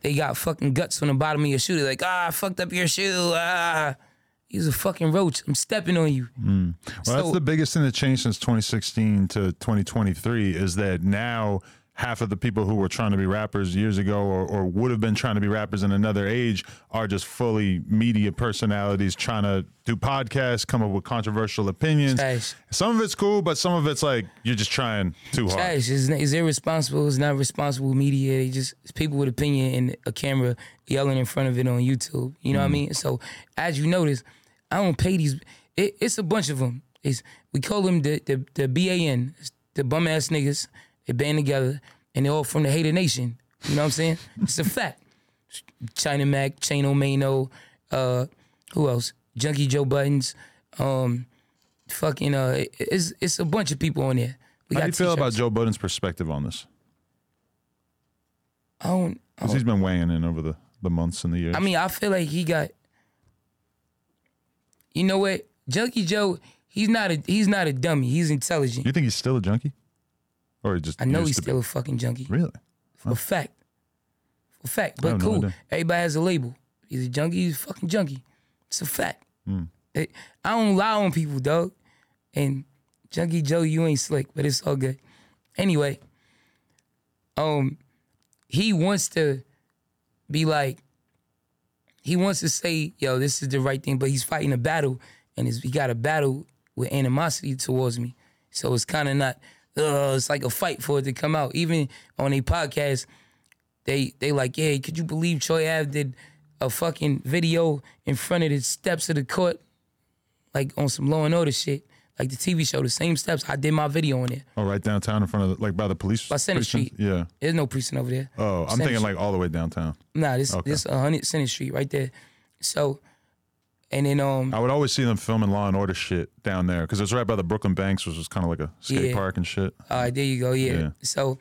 they got fucking guts on the bottom of your shoe. They're like, I fucked up your shoe. He's a fucking roach. I'm stepping on you. Mm. Well, that's the biggest thing that changed since 2016 to 2023 is that now half of the people who were trying to be rappers years ago or would have been trying to be rappers in another age are just fully media personalities trying to do podcasts, come up with controversial opinions. Trash. Some of it's cool, but some of it's like you're just trying too hard. Trash. It's irresponsible. It's not responsible media. It's people with opinion and a camera yelling in front of it on YouTube. You know what I mean? So as you notice, I don't pay these. It's a bunch of them. We call them the BAN, the bum ass niggas. They band together, and they're all from the Hater Nation. You know what I'm saying? It's a fact. China Mac, Chano Mano, who else? Junkie Joe Buttons. It's a bunch of people on there. How do you feel about Joe Budden's perspective on this? I don't know. Because he's been weighing in over the months and the years. I mean, I feel like he got... You know what? Junkie Joe, He's not a dummy. He's intelligent. You think he's still a junkie? Or just I know he's still a fucking junkie. Really? For a fact. For a fact. But cool. No, everybody has a label. He's a junkie, he's a fucking junkie. It's a fact. I don't lie on people, dog. And Junkie Joe, you ain't slick, but it's all good. Anyway, he wants to be like, he wants to say, yo, this is the right thing, but he's fighting a battle, and he got a battle with animosity towards me. So it's kind of not, it's like a fight for it to come out. Even on a podcast, they like, yeah, could you believe Troy Ave did a fucking video in front of the steps of the court, like on some Law and Order shit? Like the TV show, the same steps. I did my video on it. Oh, right downtown in front of, like by the police? By Center Street. Yeah. There's no precinct over there. Oh, I'm thinking like all the way downtown. Nah, this 100 Center Street right there. So, and then... I would always see them filming Law and Order shit down there because it's right by the Brooklyn Banks, which was kind of like a skate park and shit. All right, there you go, yeah. So,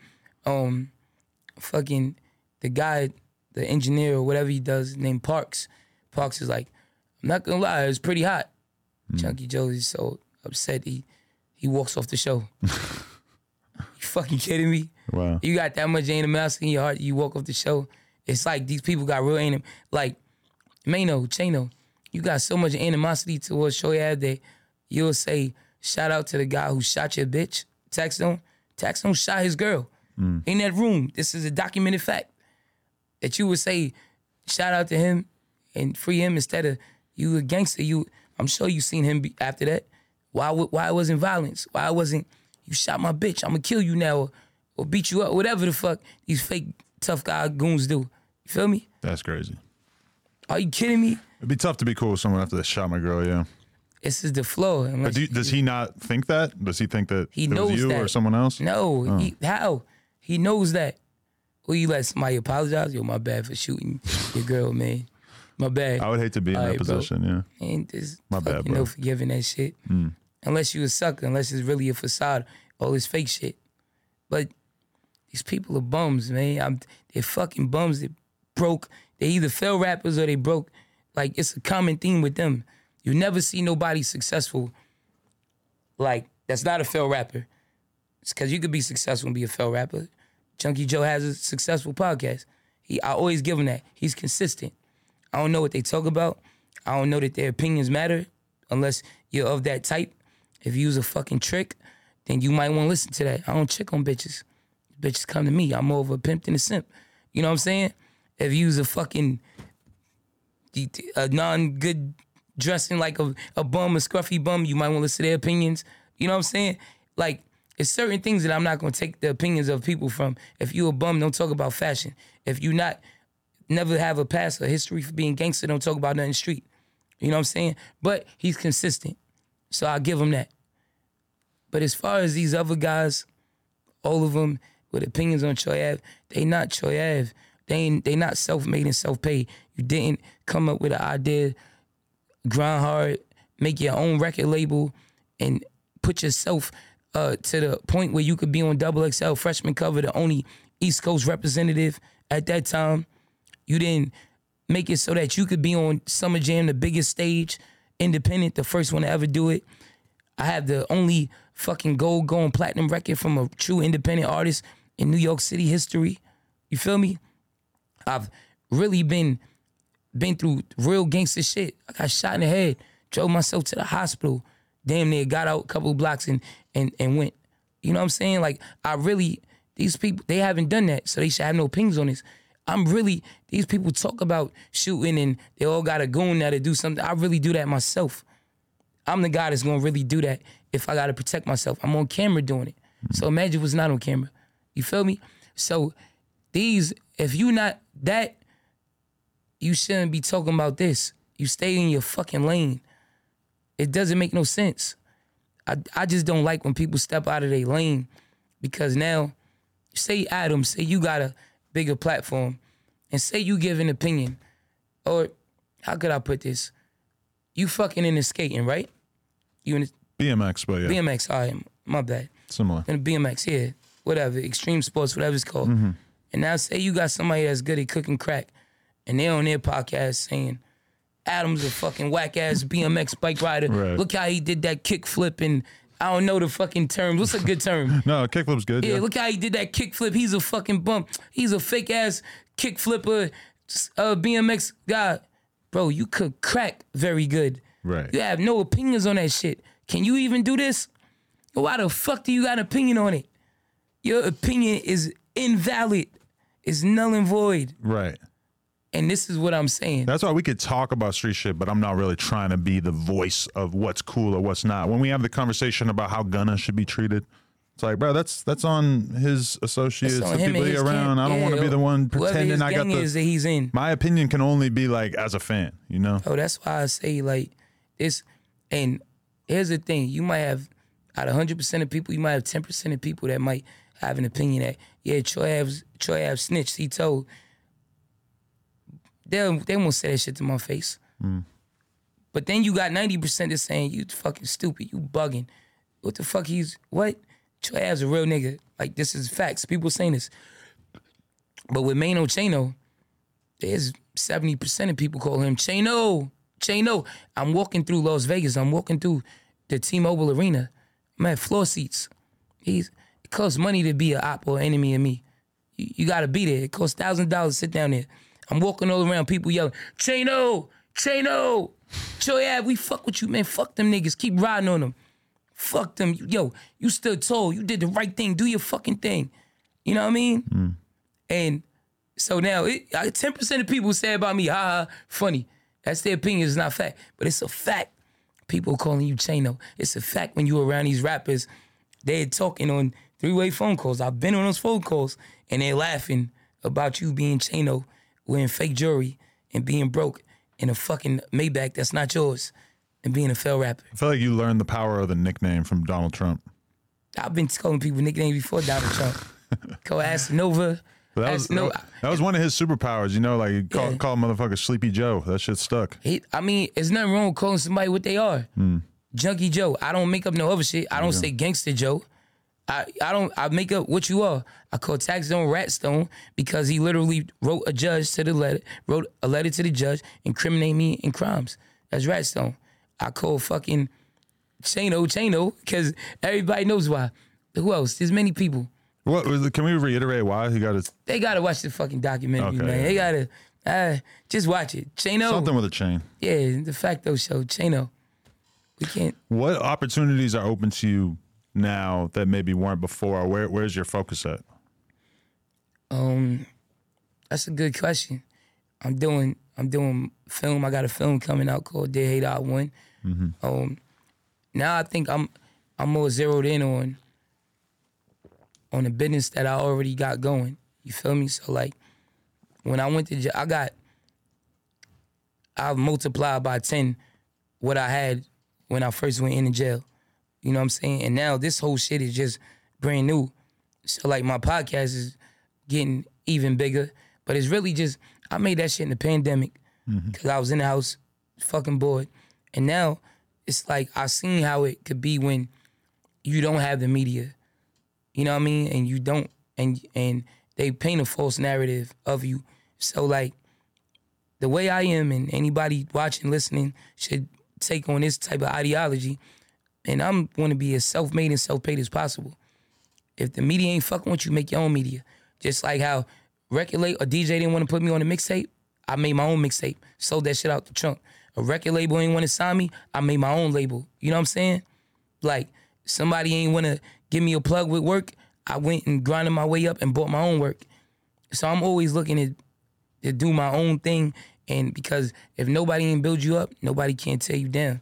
fucking the guy, the engineer or whatever he does, named Parks. Parks is like, I'm not going to lie, it was pretty hot. Junkie Joe is so... upset he walks off the show. You fucking kidding me? Wow. You got that much animosity in your heart, you walk off the show. It's like these people got real anim. Like, Mano, Chano, you got so much animosity towards Troy Ave that you'll say, shout out to the guy who shot your bitch, Taxstone. Taxstone shot his girl. In that room. This is a documented fact. That you would say, shout out to him and free him instead of you a gangster. I'm sure you seen him after that. Why it wasn't violence? Why it wasn't, you shot my bitch, I'm gonna kill you now or beat you up, whatever the fuck these fake tough guy goons do. You feel me? That's crazy. Are you kidding me? It'd be tough to be cool with someone after they shot my girl, yeah. This is the flow. But does he not think that? Does he think that it was you or someone else? No. Oh. He knows that. Or you let somebody apologize? Yo, my bad for shooting your girl, man. My bad. I would hate to be in that position, bro. Yeah. And there's my bad, bro. No forgiving that shit. Unless you a sucker, unless it's really a facade, all this fake shit. But these people are bums, man. They're fucking bums. They broke. They either fail rappers or they broke. Like, it's a common theme with them. You never see nobody successful, like, that's not a fail rapper. It's because you could be successful and be a fail rapper. Junkie Joe has a successful podcast. I always give him that. He's consistent. I don't know what they talk about. I don't know that their opinions matter unless you're of that type. If you use a fucking trick, then you might want to listen to that. I don't trick on bitches. Bitches come to me. I'm more of a pimp than a simp. You know what I'm saying? If you use a fucking non-good dressing like a bum, a scruffy bum, you might want to listen to their opinions. You know what I'm saying? Like, it's certain things that I'm not going to take the opinions of people from. If you a bum, don't talk about fashion. If you not... never have a past or history for being gangster, don't talk about nothing street. You know what I'm saying? But he's consistent, so I give him that. But as far as these other guys, all of them with opinions on Troy Ave, they not Troy Ave. They not self-made and self-paid. You didn't come up with an idea, grind hard, make your own record label, and put yourself to the point where you could be on XXL freshman cover, the only East Coast representative at that time. You didn't make it so that you could be on Summer Jam, the biggest stage, independent, the first one to ever do it. I have the only fucking gold going platinum record from a true independent artist in New York City history. You feel me? I've really been through real gangster shit. I got shot in the head, drove myself to the hospital, damn near got out a couple blocks and went. You know what I'm saying? Like, these people, they haven't done that, so they should have no opinions on this. These people talk about shooting and they all got a goon now to do something. I really do that myself. I'm the guy that's going to really do that if I got to protect myself. I'm on camera doing it. So imagine what's not on camera. You feel me? So if you not that, you shouldn't be talking about this. You stay in your fucking lane. It doesn't make no sense. I just don't like when people step out of their lane because now, say Adam, say you got a bigger platform, and say you give an opinion, or how could I put this? You fucking into skating, right? You in BMX, but yeah. BMX, all right, my bad. Similar. In BMX, yeah, whatever, extreme sports, whatever it's called. And now say you got somebody that's good at cooking crack, and they're on their podcast saying, Adam's a fucking whack ass BMX bike rider. Right. Look how he did that kickflip and I don't know the fucking terms. What's a good term? No, kickflip's good. Yeah, look how he did that kickflip. He's a fucking bump. He's a fake ass kickflipper, BMX guy. Bro, you could crack very good. Right. You have no opinions on that shit. Can you even do this? Why the fuck do you got an opinion on it? Your opinion is invalid. It's null and void. Right. And this is what I'm saying. That's why we could talk about street shit, but I'm not really trying to be the voice of what's cool or what's not. When we have the conversation about how Gunna should be treated, it's like, bro, that's on his associates, on the people he around. Camp. I don't want to be the one pretending I got the... Is that he's in. My opinion can only be, like, as a fan, you know? Oh, that's why I say, like, this... And here's the thing. You might have, out of 100% of people, you might have 10% of people that might have an opinion that, yeah, Troy Ave snitched. He told... They won't say that shit to my face. Mm. But then you got 90% that's saying, you fucking stupid, you bugging. What the fuck what? Troy Ave's a real nigga. Like, this is facts. People saying this. But with Mano Chano, there's 70% of people call him Chano. I'm walking through Las Vegas. I'm walking through the T-Mobile Arena. I'm at floor seats. It costs money to be an op or enemy of me. You got to be there. It costs $1,000 to sit down there. I'm walking all around, people yelling, Chano, Troy Ave, we fuck with you, man. Fuck them niggas. Keep riding on them. Fuck them. Yo, you stood tall. You did the right thing. Do your fucking thing. You know what I mean? Mm. And so now, 10% of people say about me, ha, funny. That's their opinion. It's not fact. But it's a fact. People calling you Chano. It's a fact when you around these rappers. They're talking on three-way phone calls. I've been on those phone calls, and they're laughing about you being Chano. Wearing fake jewelry and being broke in a fucking Maybach that's not yours and being a fail rapper. I feel like you learned the power of the nickname from Donald Trump. I've been calling people nicknames before Donald Trump. Call Asanova. That was one of his superpowers, you know, like you call motherfuckers Sleepy Joe. That shit stuck. There's nothing wrong with calling somebody what they are. Mm. Junkie Joe. I don't make up no other shit. I don't say gangster Joe. I make up what you are. I call Taxstone Ratstone because he literally wrote a letter to the judge incriminating me in crimes. That's Ratstone. I call fucking Chano because everybody knows why. Who else? There's many people. What can we reiterate why he got his? They gotta watch the fucking documentary, okay, man. They gotta just watch it. Chano. Something with a chain. Yeah, the Facto Show. Chano. We can't. What opportunities are open to you now that maybe weren't before? Where's your focus at? That's a good question. I'm doing film. I got a film coming out called Dead Hate I Won. Mm-hmm. Now I think I'm more zeroed in on the business that I already got going. You feel me? So like when I went to jail, I multiplied by 10 what I had when I first went into jail. You know what I'm saying? And now this whole shit is just brand new. So, like, my podcast is getting even bigger. But it's really just, I made that shit in the pandemic because I was in the house fucking bored. And now it's like I seen how it could be when you don't have the media. You know what I mean? And you don't, and they paint a false narrative of you. So, like, the way I am and anybody watching, listening should take on this type of ideology. And I'm want to be as self-made and self-paid as possible. If the media ain't fucking with you, make your own media. Just like how record label, a DJ didn't want to put me on a mixtape, I made my own mixtape. Sold that shit out the trunk. A record label ain't want to sign me, I made my own label. You know what I'm saying? Like, somebody ain't want to give me a plug with work, I went and grinded my way up and bought my own work. So I'm always looking to do my own thing. And because if nobody ain't build you up, nobody can't tear you down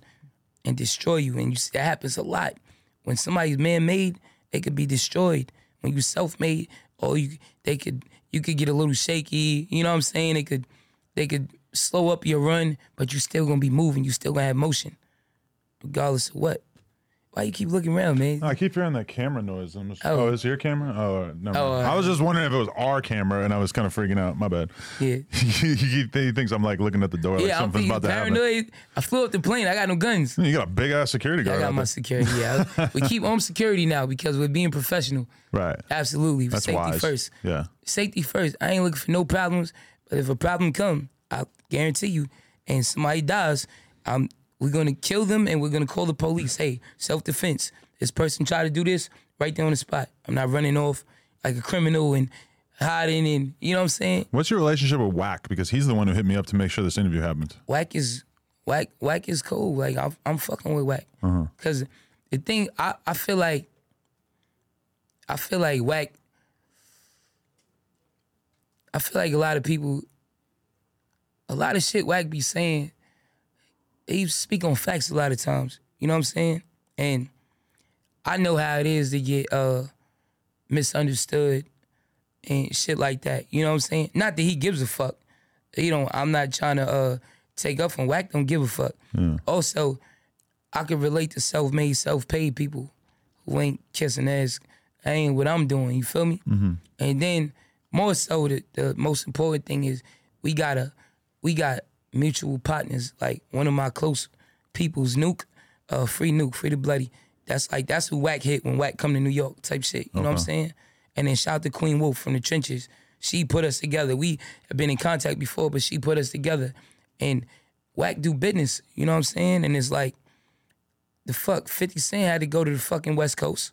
and destroy you. And you see, that happens a lot. When somebody's man-made, they could be destroyed. When you self-made, you could get a little shaky. You know what I'm saying? They could slow up your run, but you still gonna be moving. You still gonna have motion, regardless of what. Why you keep looking around, man? I keep hearing that camera noise. I'm just, oh, is your camera? Oh, no. I was just wondering if it was our camera, and I was kind of freaking out. My bad. Yeah. He thinks I'm like looking at the door, like something's about to happen. I flew up the plane. I got no guns. You got a big ass security guard. I got my security. Yeah. We keep home security now because we're being professional. Right. Absolutely. That's safety wise. First. Yeah. Safety first. I ain't looking for no problems, but if a problem come, I guarantee you, and somebody dies, we're going to kill them and we're going to call the police. Hey, self-defense. This person tried to do this right there on the spot. I'm not running off like a criminal and hiding and, you know what I'm saying? What's your relationship with Wack? Because he's the one who hit me up to make sure this interview happens. Wack is cool. Like, I'm fucking with Wack. Because the thing, I feel like Wack, I feel like a lot of people, a lot of shit Wack be saying, he speak on facts a lot of times. You know what I'm saying? And I know how it is to get misunderstood and shit like that. You know what I'm saying? Not that he gives a fuck. He don't. I'm not trying to take up from Wack. Don't give a fuck. Yeah. Also, I can relate to self-made, self-paid people who ain't kissing ass. That ain't what I'm doing. You feel me? Mm-hmm. And then more so, the most important thing is we got mutual partners. Like one of my close people's Nuke, free the bloody. That's who Wack hit when Wack come to New York type shit. You know what I'm saying? And then shout out to Queen Wolf from the trenches. She put us together. We have been in contact before, but she put us together. And Wack do business. You know what I'm saying? And it's like, the fuck, 50 Cent had to go to the fucking West Coast.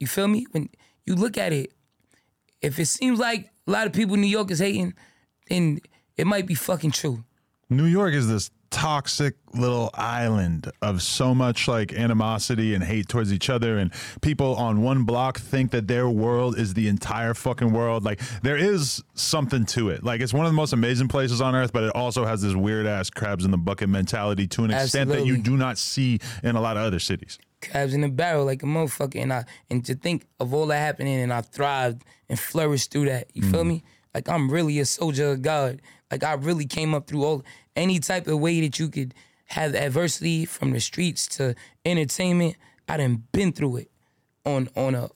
You feel me? When you look at it, if it seems like a lot of people in New York is hating, then it might be fucking true. New York is this toxic little island of so much like animosity and hate towards each other, and people on one block think that their world is the entire fucking world. Like, there is something to it. Like, it's one of the most amazing places on earth, but it also has this weird ass crabs in the bucket mentality to an extent that you do not see in a lot of other cities. Crabs in the barrel like a motherfucker, and to think of all that happening and I thrived and flourished through that. You feel me? Like, I'm really a soldier of God. Like, I really came up through any type of way that you could have adversity, from the streets to entertainment. I done been through it on a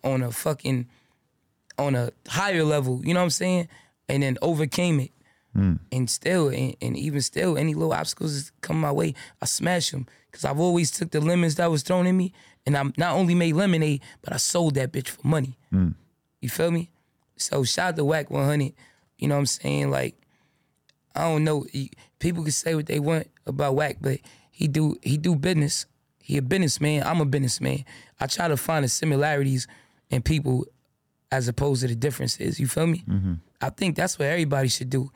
higher level, you know what I'm saying? And then overcame it. And even still, any little obstacles that come my way, I smash them. Because I've always took the lemons that was thrown at me, and I not only made lemonade, but I sold that bitch for money. You feel me? So shout out to Wack 100. You know what I'm saying? Like, I don't know. People can say what they want about Wack, but he do business. He a businessman. I'm a businessman. I try to find the similarities in people as opposed to the differences. You feel me? Mm-hmm. I think that's what everybody should do.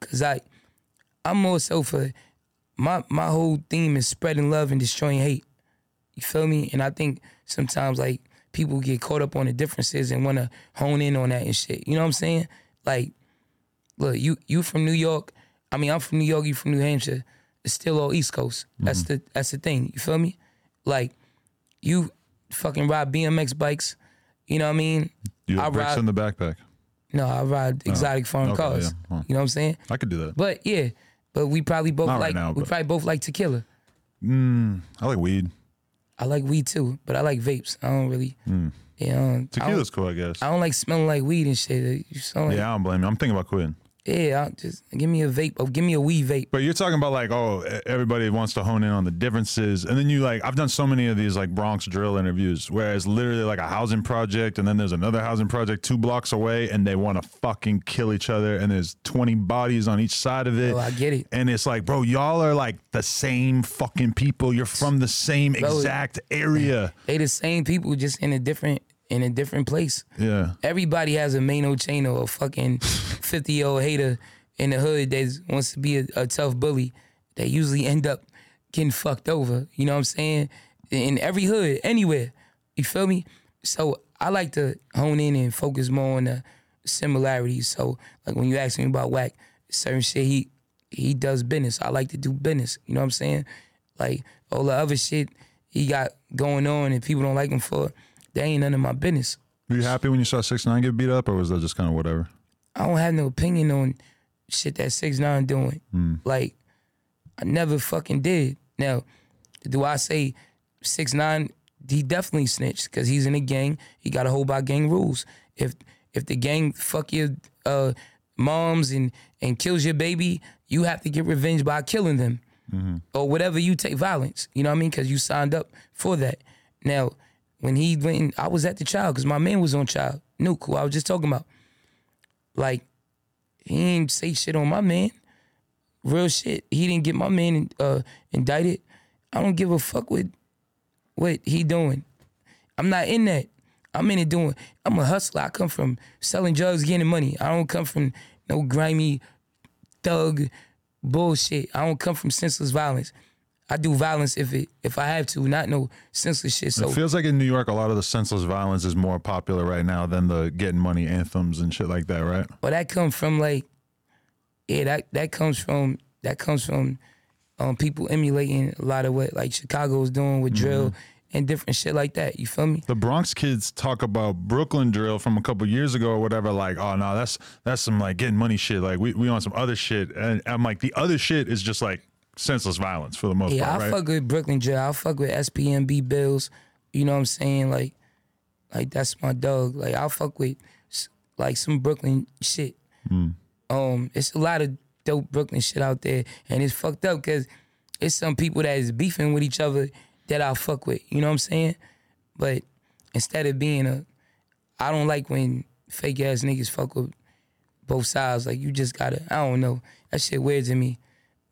Because I'm more so for... My whole theme is spreading love and destroying hate. You feel me? And I think sometimes, like, people get caught up on the differences and want to hone in on that and shit. You know what I'm saying? Like, look, you from New York. I mean, I'm from New York. You from New Hampshire. It's still all East Coast. That's the thing. You feel me? Like, you fucking ride BMX bikes. You know what I mean? You have bricks in the backpack. No, I ride exotic foreign cars. Yeah. Huh. You know what I'm saying? I could do that. But yeah, but we probably both like tequila. I like weed. I like weed too, but I like vapes. I don't really. Yeah, tequila's cool, I guess. I don't like smelling like weed and shit. I don't blame you. I'm thinking about quitting. Yeah, just give me a vape. Or give me a weed vape. But you're talking about, like, everybody wants to hone in on the differences. And then you, like, I've done so many of these, like, Bronx drill interviews where it's literally, like, a housing project, and then there's another housing project 2 blocks away, and they want to fucking kill each other, and there's 20 bodies on each side of it. Oh, I get it. And it's like, bro, y'all are, like, the same fucking people. You're from the same exact area. They the same people, just in a different place. Yeah. Everybody has a Mano Chano or a fucking 50-year-old hater in the hood that wants to be a tough bully. They usually end up getting fucked over. You know what I'm saying? In every hood, anywhere. You feel me? So I like to hone in and focus more on the similarities. So, like, when you ask me about Wack, certain shit, he does business. I like to do business. You know what I'm saying? Like, all the other shit he got going on and people don't like him for, that ain't none of my business. Were you happy when you saw 6ix9ine get beat up, or was that just kind of whatever? I don't have no opinion on shit that 6ix9ine doing. Like, I never fucking did. Now, do I say 6ix9ine? He definitely snitched because he's in a gang. He got to hold by gang rules. If the gang fuck your moms and kills your baby, you have to get revenge by killing them or whatever. You take violence. You know what I mean? Because you signed up for that. Now, when he went in, I was at the trial because my man was on trial, Nuke, who I was just talking about. Like, he ain't say shit on my man. real shit. He didn't get my man indicted. I don't give a fuck with what he doing. I'm not in that. I'm in it doing. I'm a hustler. I come from selling drugs, getting money. I don't come from no grimy thug bullshit. I don't come from senseless violence. I do violence if I have to, not no senseless shit. So it feels like in New York, a lot of the senseless violence is more popular right now than the getting money anthems and shit like that, right? Well, that comes from like, yeah, that comes from people emulating a lot of what like Chicago's doing with drill. Mm-hmm. And different shit like that, you feel me? The Bronx kids talk about Brooklyn drill from a couple years ago or whatever, like, oh, no, that's some, like, getting money shit. Like, we on some other shit. And I'm like, the other shit is just, like, senseless violence for the most part, right? Yeah, I fuck with Brooklyn drill. I fuck with SPMB Bills. You know what I'm saying? Like that's my dog. Like, I fuck with, like, some Brooklyn shit. Mm. It's a lot of dope Brooklyn shit out there. And it's fucked up because it's some people that is beefing with each other that I fuck with, you know what I'm saying? But instead of being I don't like when fake ass niggas fuck with both sides. Like, you just gotta, I don't know. That shit weird to me.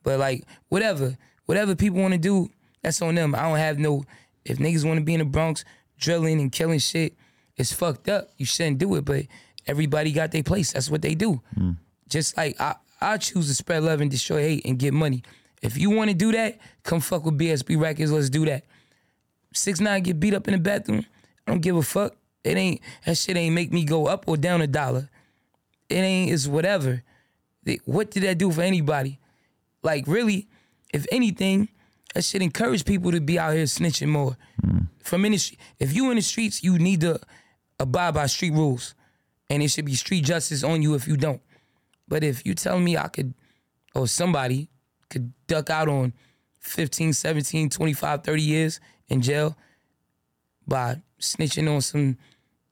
But like, whatever people wanna do, that's on them. I don't have no, if niggas wanna be in the Bronx drilling and killing shit, it's fucked up. You shouldn't do it, but everybody got their place. That's what they do. Mm. Just like, I choose to spread love and destroy hate and get money. If you want to do that, come fuck with BSB Records. Let's do that. 6ix9ine get beat up in the bathroom. I don't give a fuck. It ain't, that shit ain't make me go up or down $1. It ain't, it's whatever. What did that do for anybody? Like, really, if anything, that shit encourage people to be out here snitching more. From industry, if you in the streets, you need to abide by street rules, and it should be street justice on you if you don't. But if you telling me I could, or somebody could duck out on 15, 17, 25, 30 years in jail by snitching on some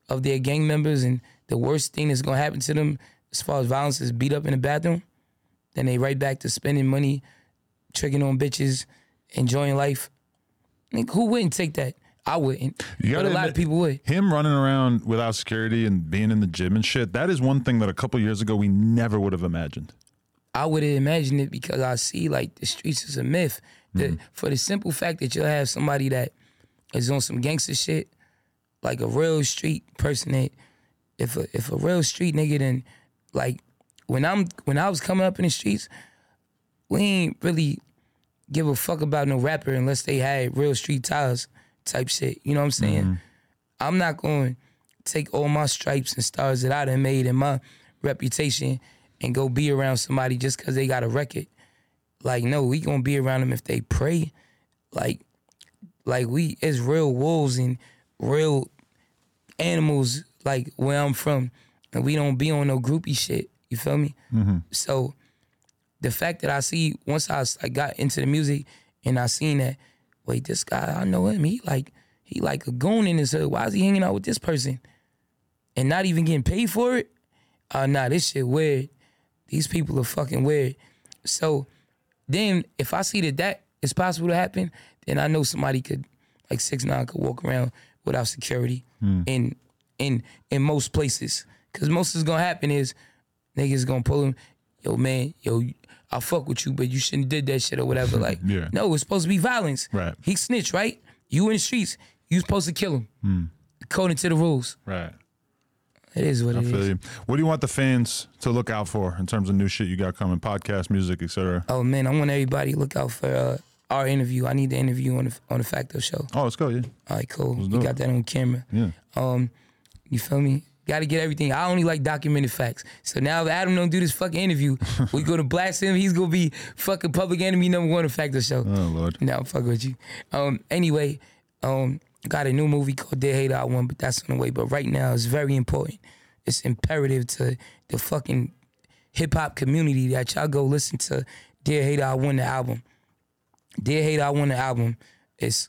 of their gang members, and the worst thing that's gonna happen to them as far as violence is beat up in the bathroom, then they right back to spending money, tricking on bitches, enjoying life. Like, who wouldn't take that? I wouldn't. But a lot of people would. Him running around without security and being in the gym and shit, that is one thing that a couple years ago we never would have imagined. I would have imagined it because I see, like, the streets is a myth. For the simple fact that you'll have somebody that is on some gangster shit, like a real street person that, if a real street nigga, then, like, when I was coming up in the streets, we ain't really give a fuck about no rapper unless they had real street ties type shit. You know what I'm saying? Mm-hmm. I'm not going to take all my stripes and stars that I done made and my reputation and go be around somebody just because they got a record. Like, no, we gonna be around them if they pray. Like it's real wolves and real animals, like, where I'm from. And we don't be on no groupie shit, you feel me? Mm-hmm. So the fact that I see, once I got into the music and I seen that, wait, this guy, I know him, he like a goon in his hood. Why is he hanging out with this person? And not even getting paid for it? Nah, this shit weird. These people are fucking weird. So then if I see that is possible to happen, then I know somebody could, like 6ix9ine could walk around without security in most places. Because most is going to happen is niggas going to pull him, yo, man, yo, I fuck with you, but you shouldn't have did that shit or whatever. Like, yeah. No, it's supposed to be violence. Right. He snitched, right? You in the streets, you supposed to kill him. Mm. According to the rules. Right. It is what it is. I feel you. What do you want the fans to look out for in terms of new shit you got coming? Podcast, music, et cetera. Oh, man, I want everybody to look out for our interview. I need the interview on the Facto show. Oh, let's go, yeah. All right, cool. You got that on camera. Yeah. You feel me? Got to get everything. I only like documented facts. So now if Adam don't do this fucking interview, we go to blast him. He's going to be fucking public enemy number 1 on the Facto show. Oh, Lord. Now I'm fucking with you. Anyway, got a new movie called Dear Hater I Won, but that's on the way. But right now, it's very important. It's imperative to the fucking hip-hop community that y'all go listen to Dear Hater I Won, the album. Dear Hater I Won, the album is...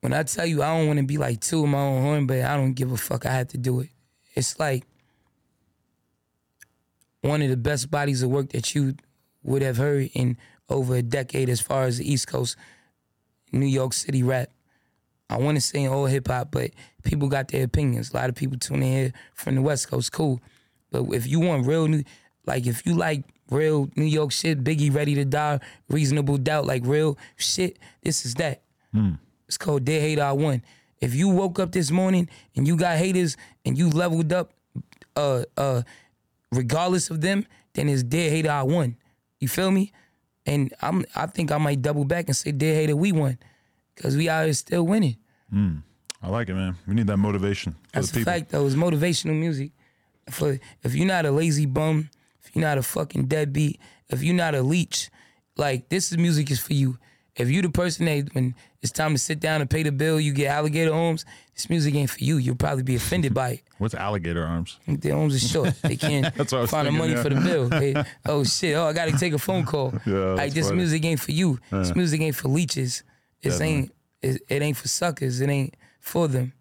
When I tell you I don't want to be like two of my own horn, but I don't give a fuck. I have to do it. It's like one of the best bodies of work that you would have heard in over a decade as far as the East Coast New York City rap. I want to say in all hip-hop, but people got their opinions. A lot of people tune in here from the West Coast, cool. But if you want real new, like if you like real New York shit, Biggie, Ready to Die, Reasonable Doubt, like real shit. This is that. It's called Dear Hater I Won. If you woke up this morning and you got haters and you leveled up regardless of them, then it's Dear Hater I Won. You feel me? And I think I might double back and say Dear Hater we won, because we out here still winning. I like it, man. We need that motivation. That's the fact, though. It's motivational music. For if you're not a lazy bum, if you're not a fucking deadbeat, if you're not a leech, like, this is music is for you. If you the person that when it's time to sit down and pay the bill, you get alligator arms, this music ain't for you. You'll probably be offended by it. What's alligator arms? Their arms are short. They can't find the money for the bill. They, oh, shit. Oh, I got to take a phone call. Like, this funny. Music ain't for you. This music ain't for leeches. It ain't for suckers. It ain't for them.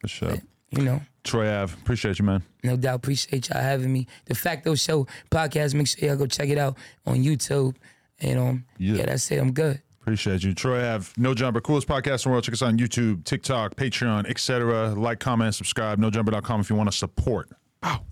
For sure. But, you know. Troy Ave, appreciate you, man. No doubt. Appreciate y'all having me. The Facto Show podcast, make sure y'all go check it out on YouTube. And yeah, that's it. I'm good. Appreciate you. Troy Ave, No Jumper, coolest podcast in the world. Check us out on YouTube, TikTok, Patreon, etc. Like, comment, subscribe, nojumper.com if you want to support. Wow.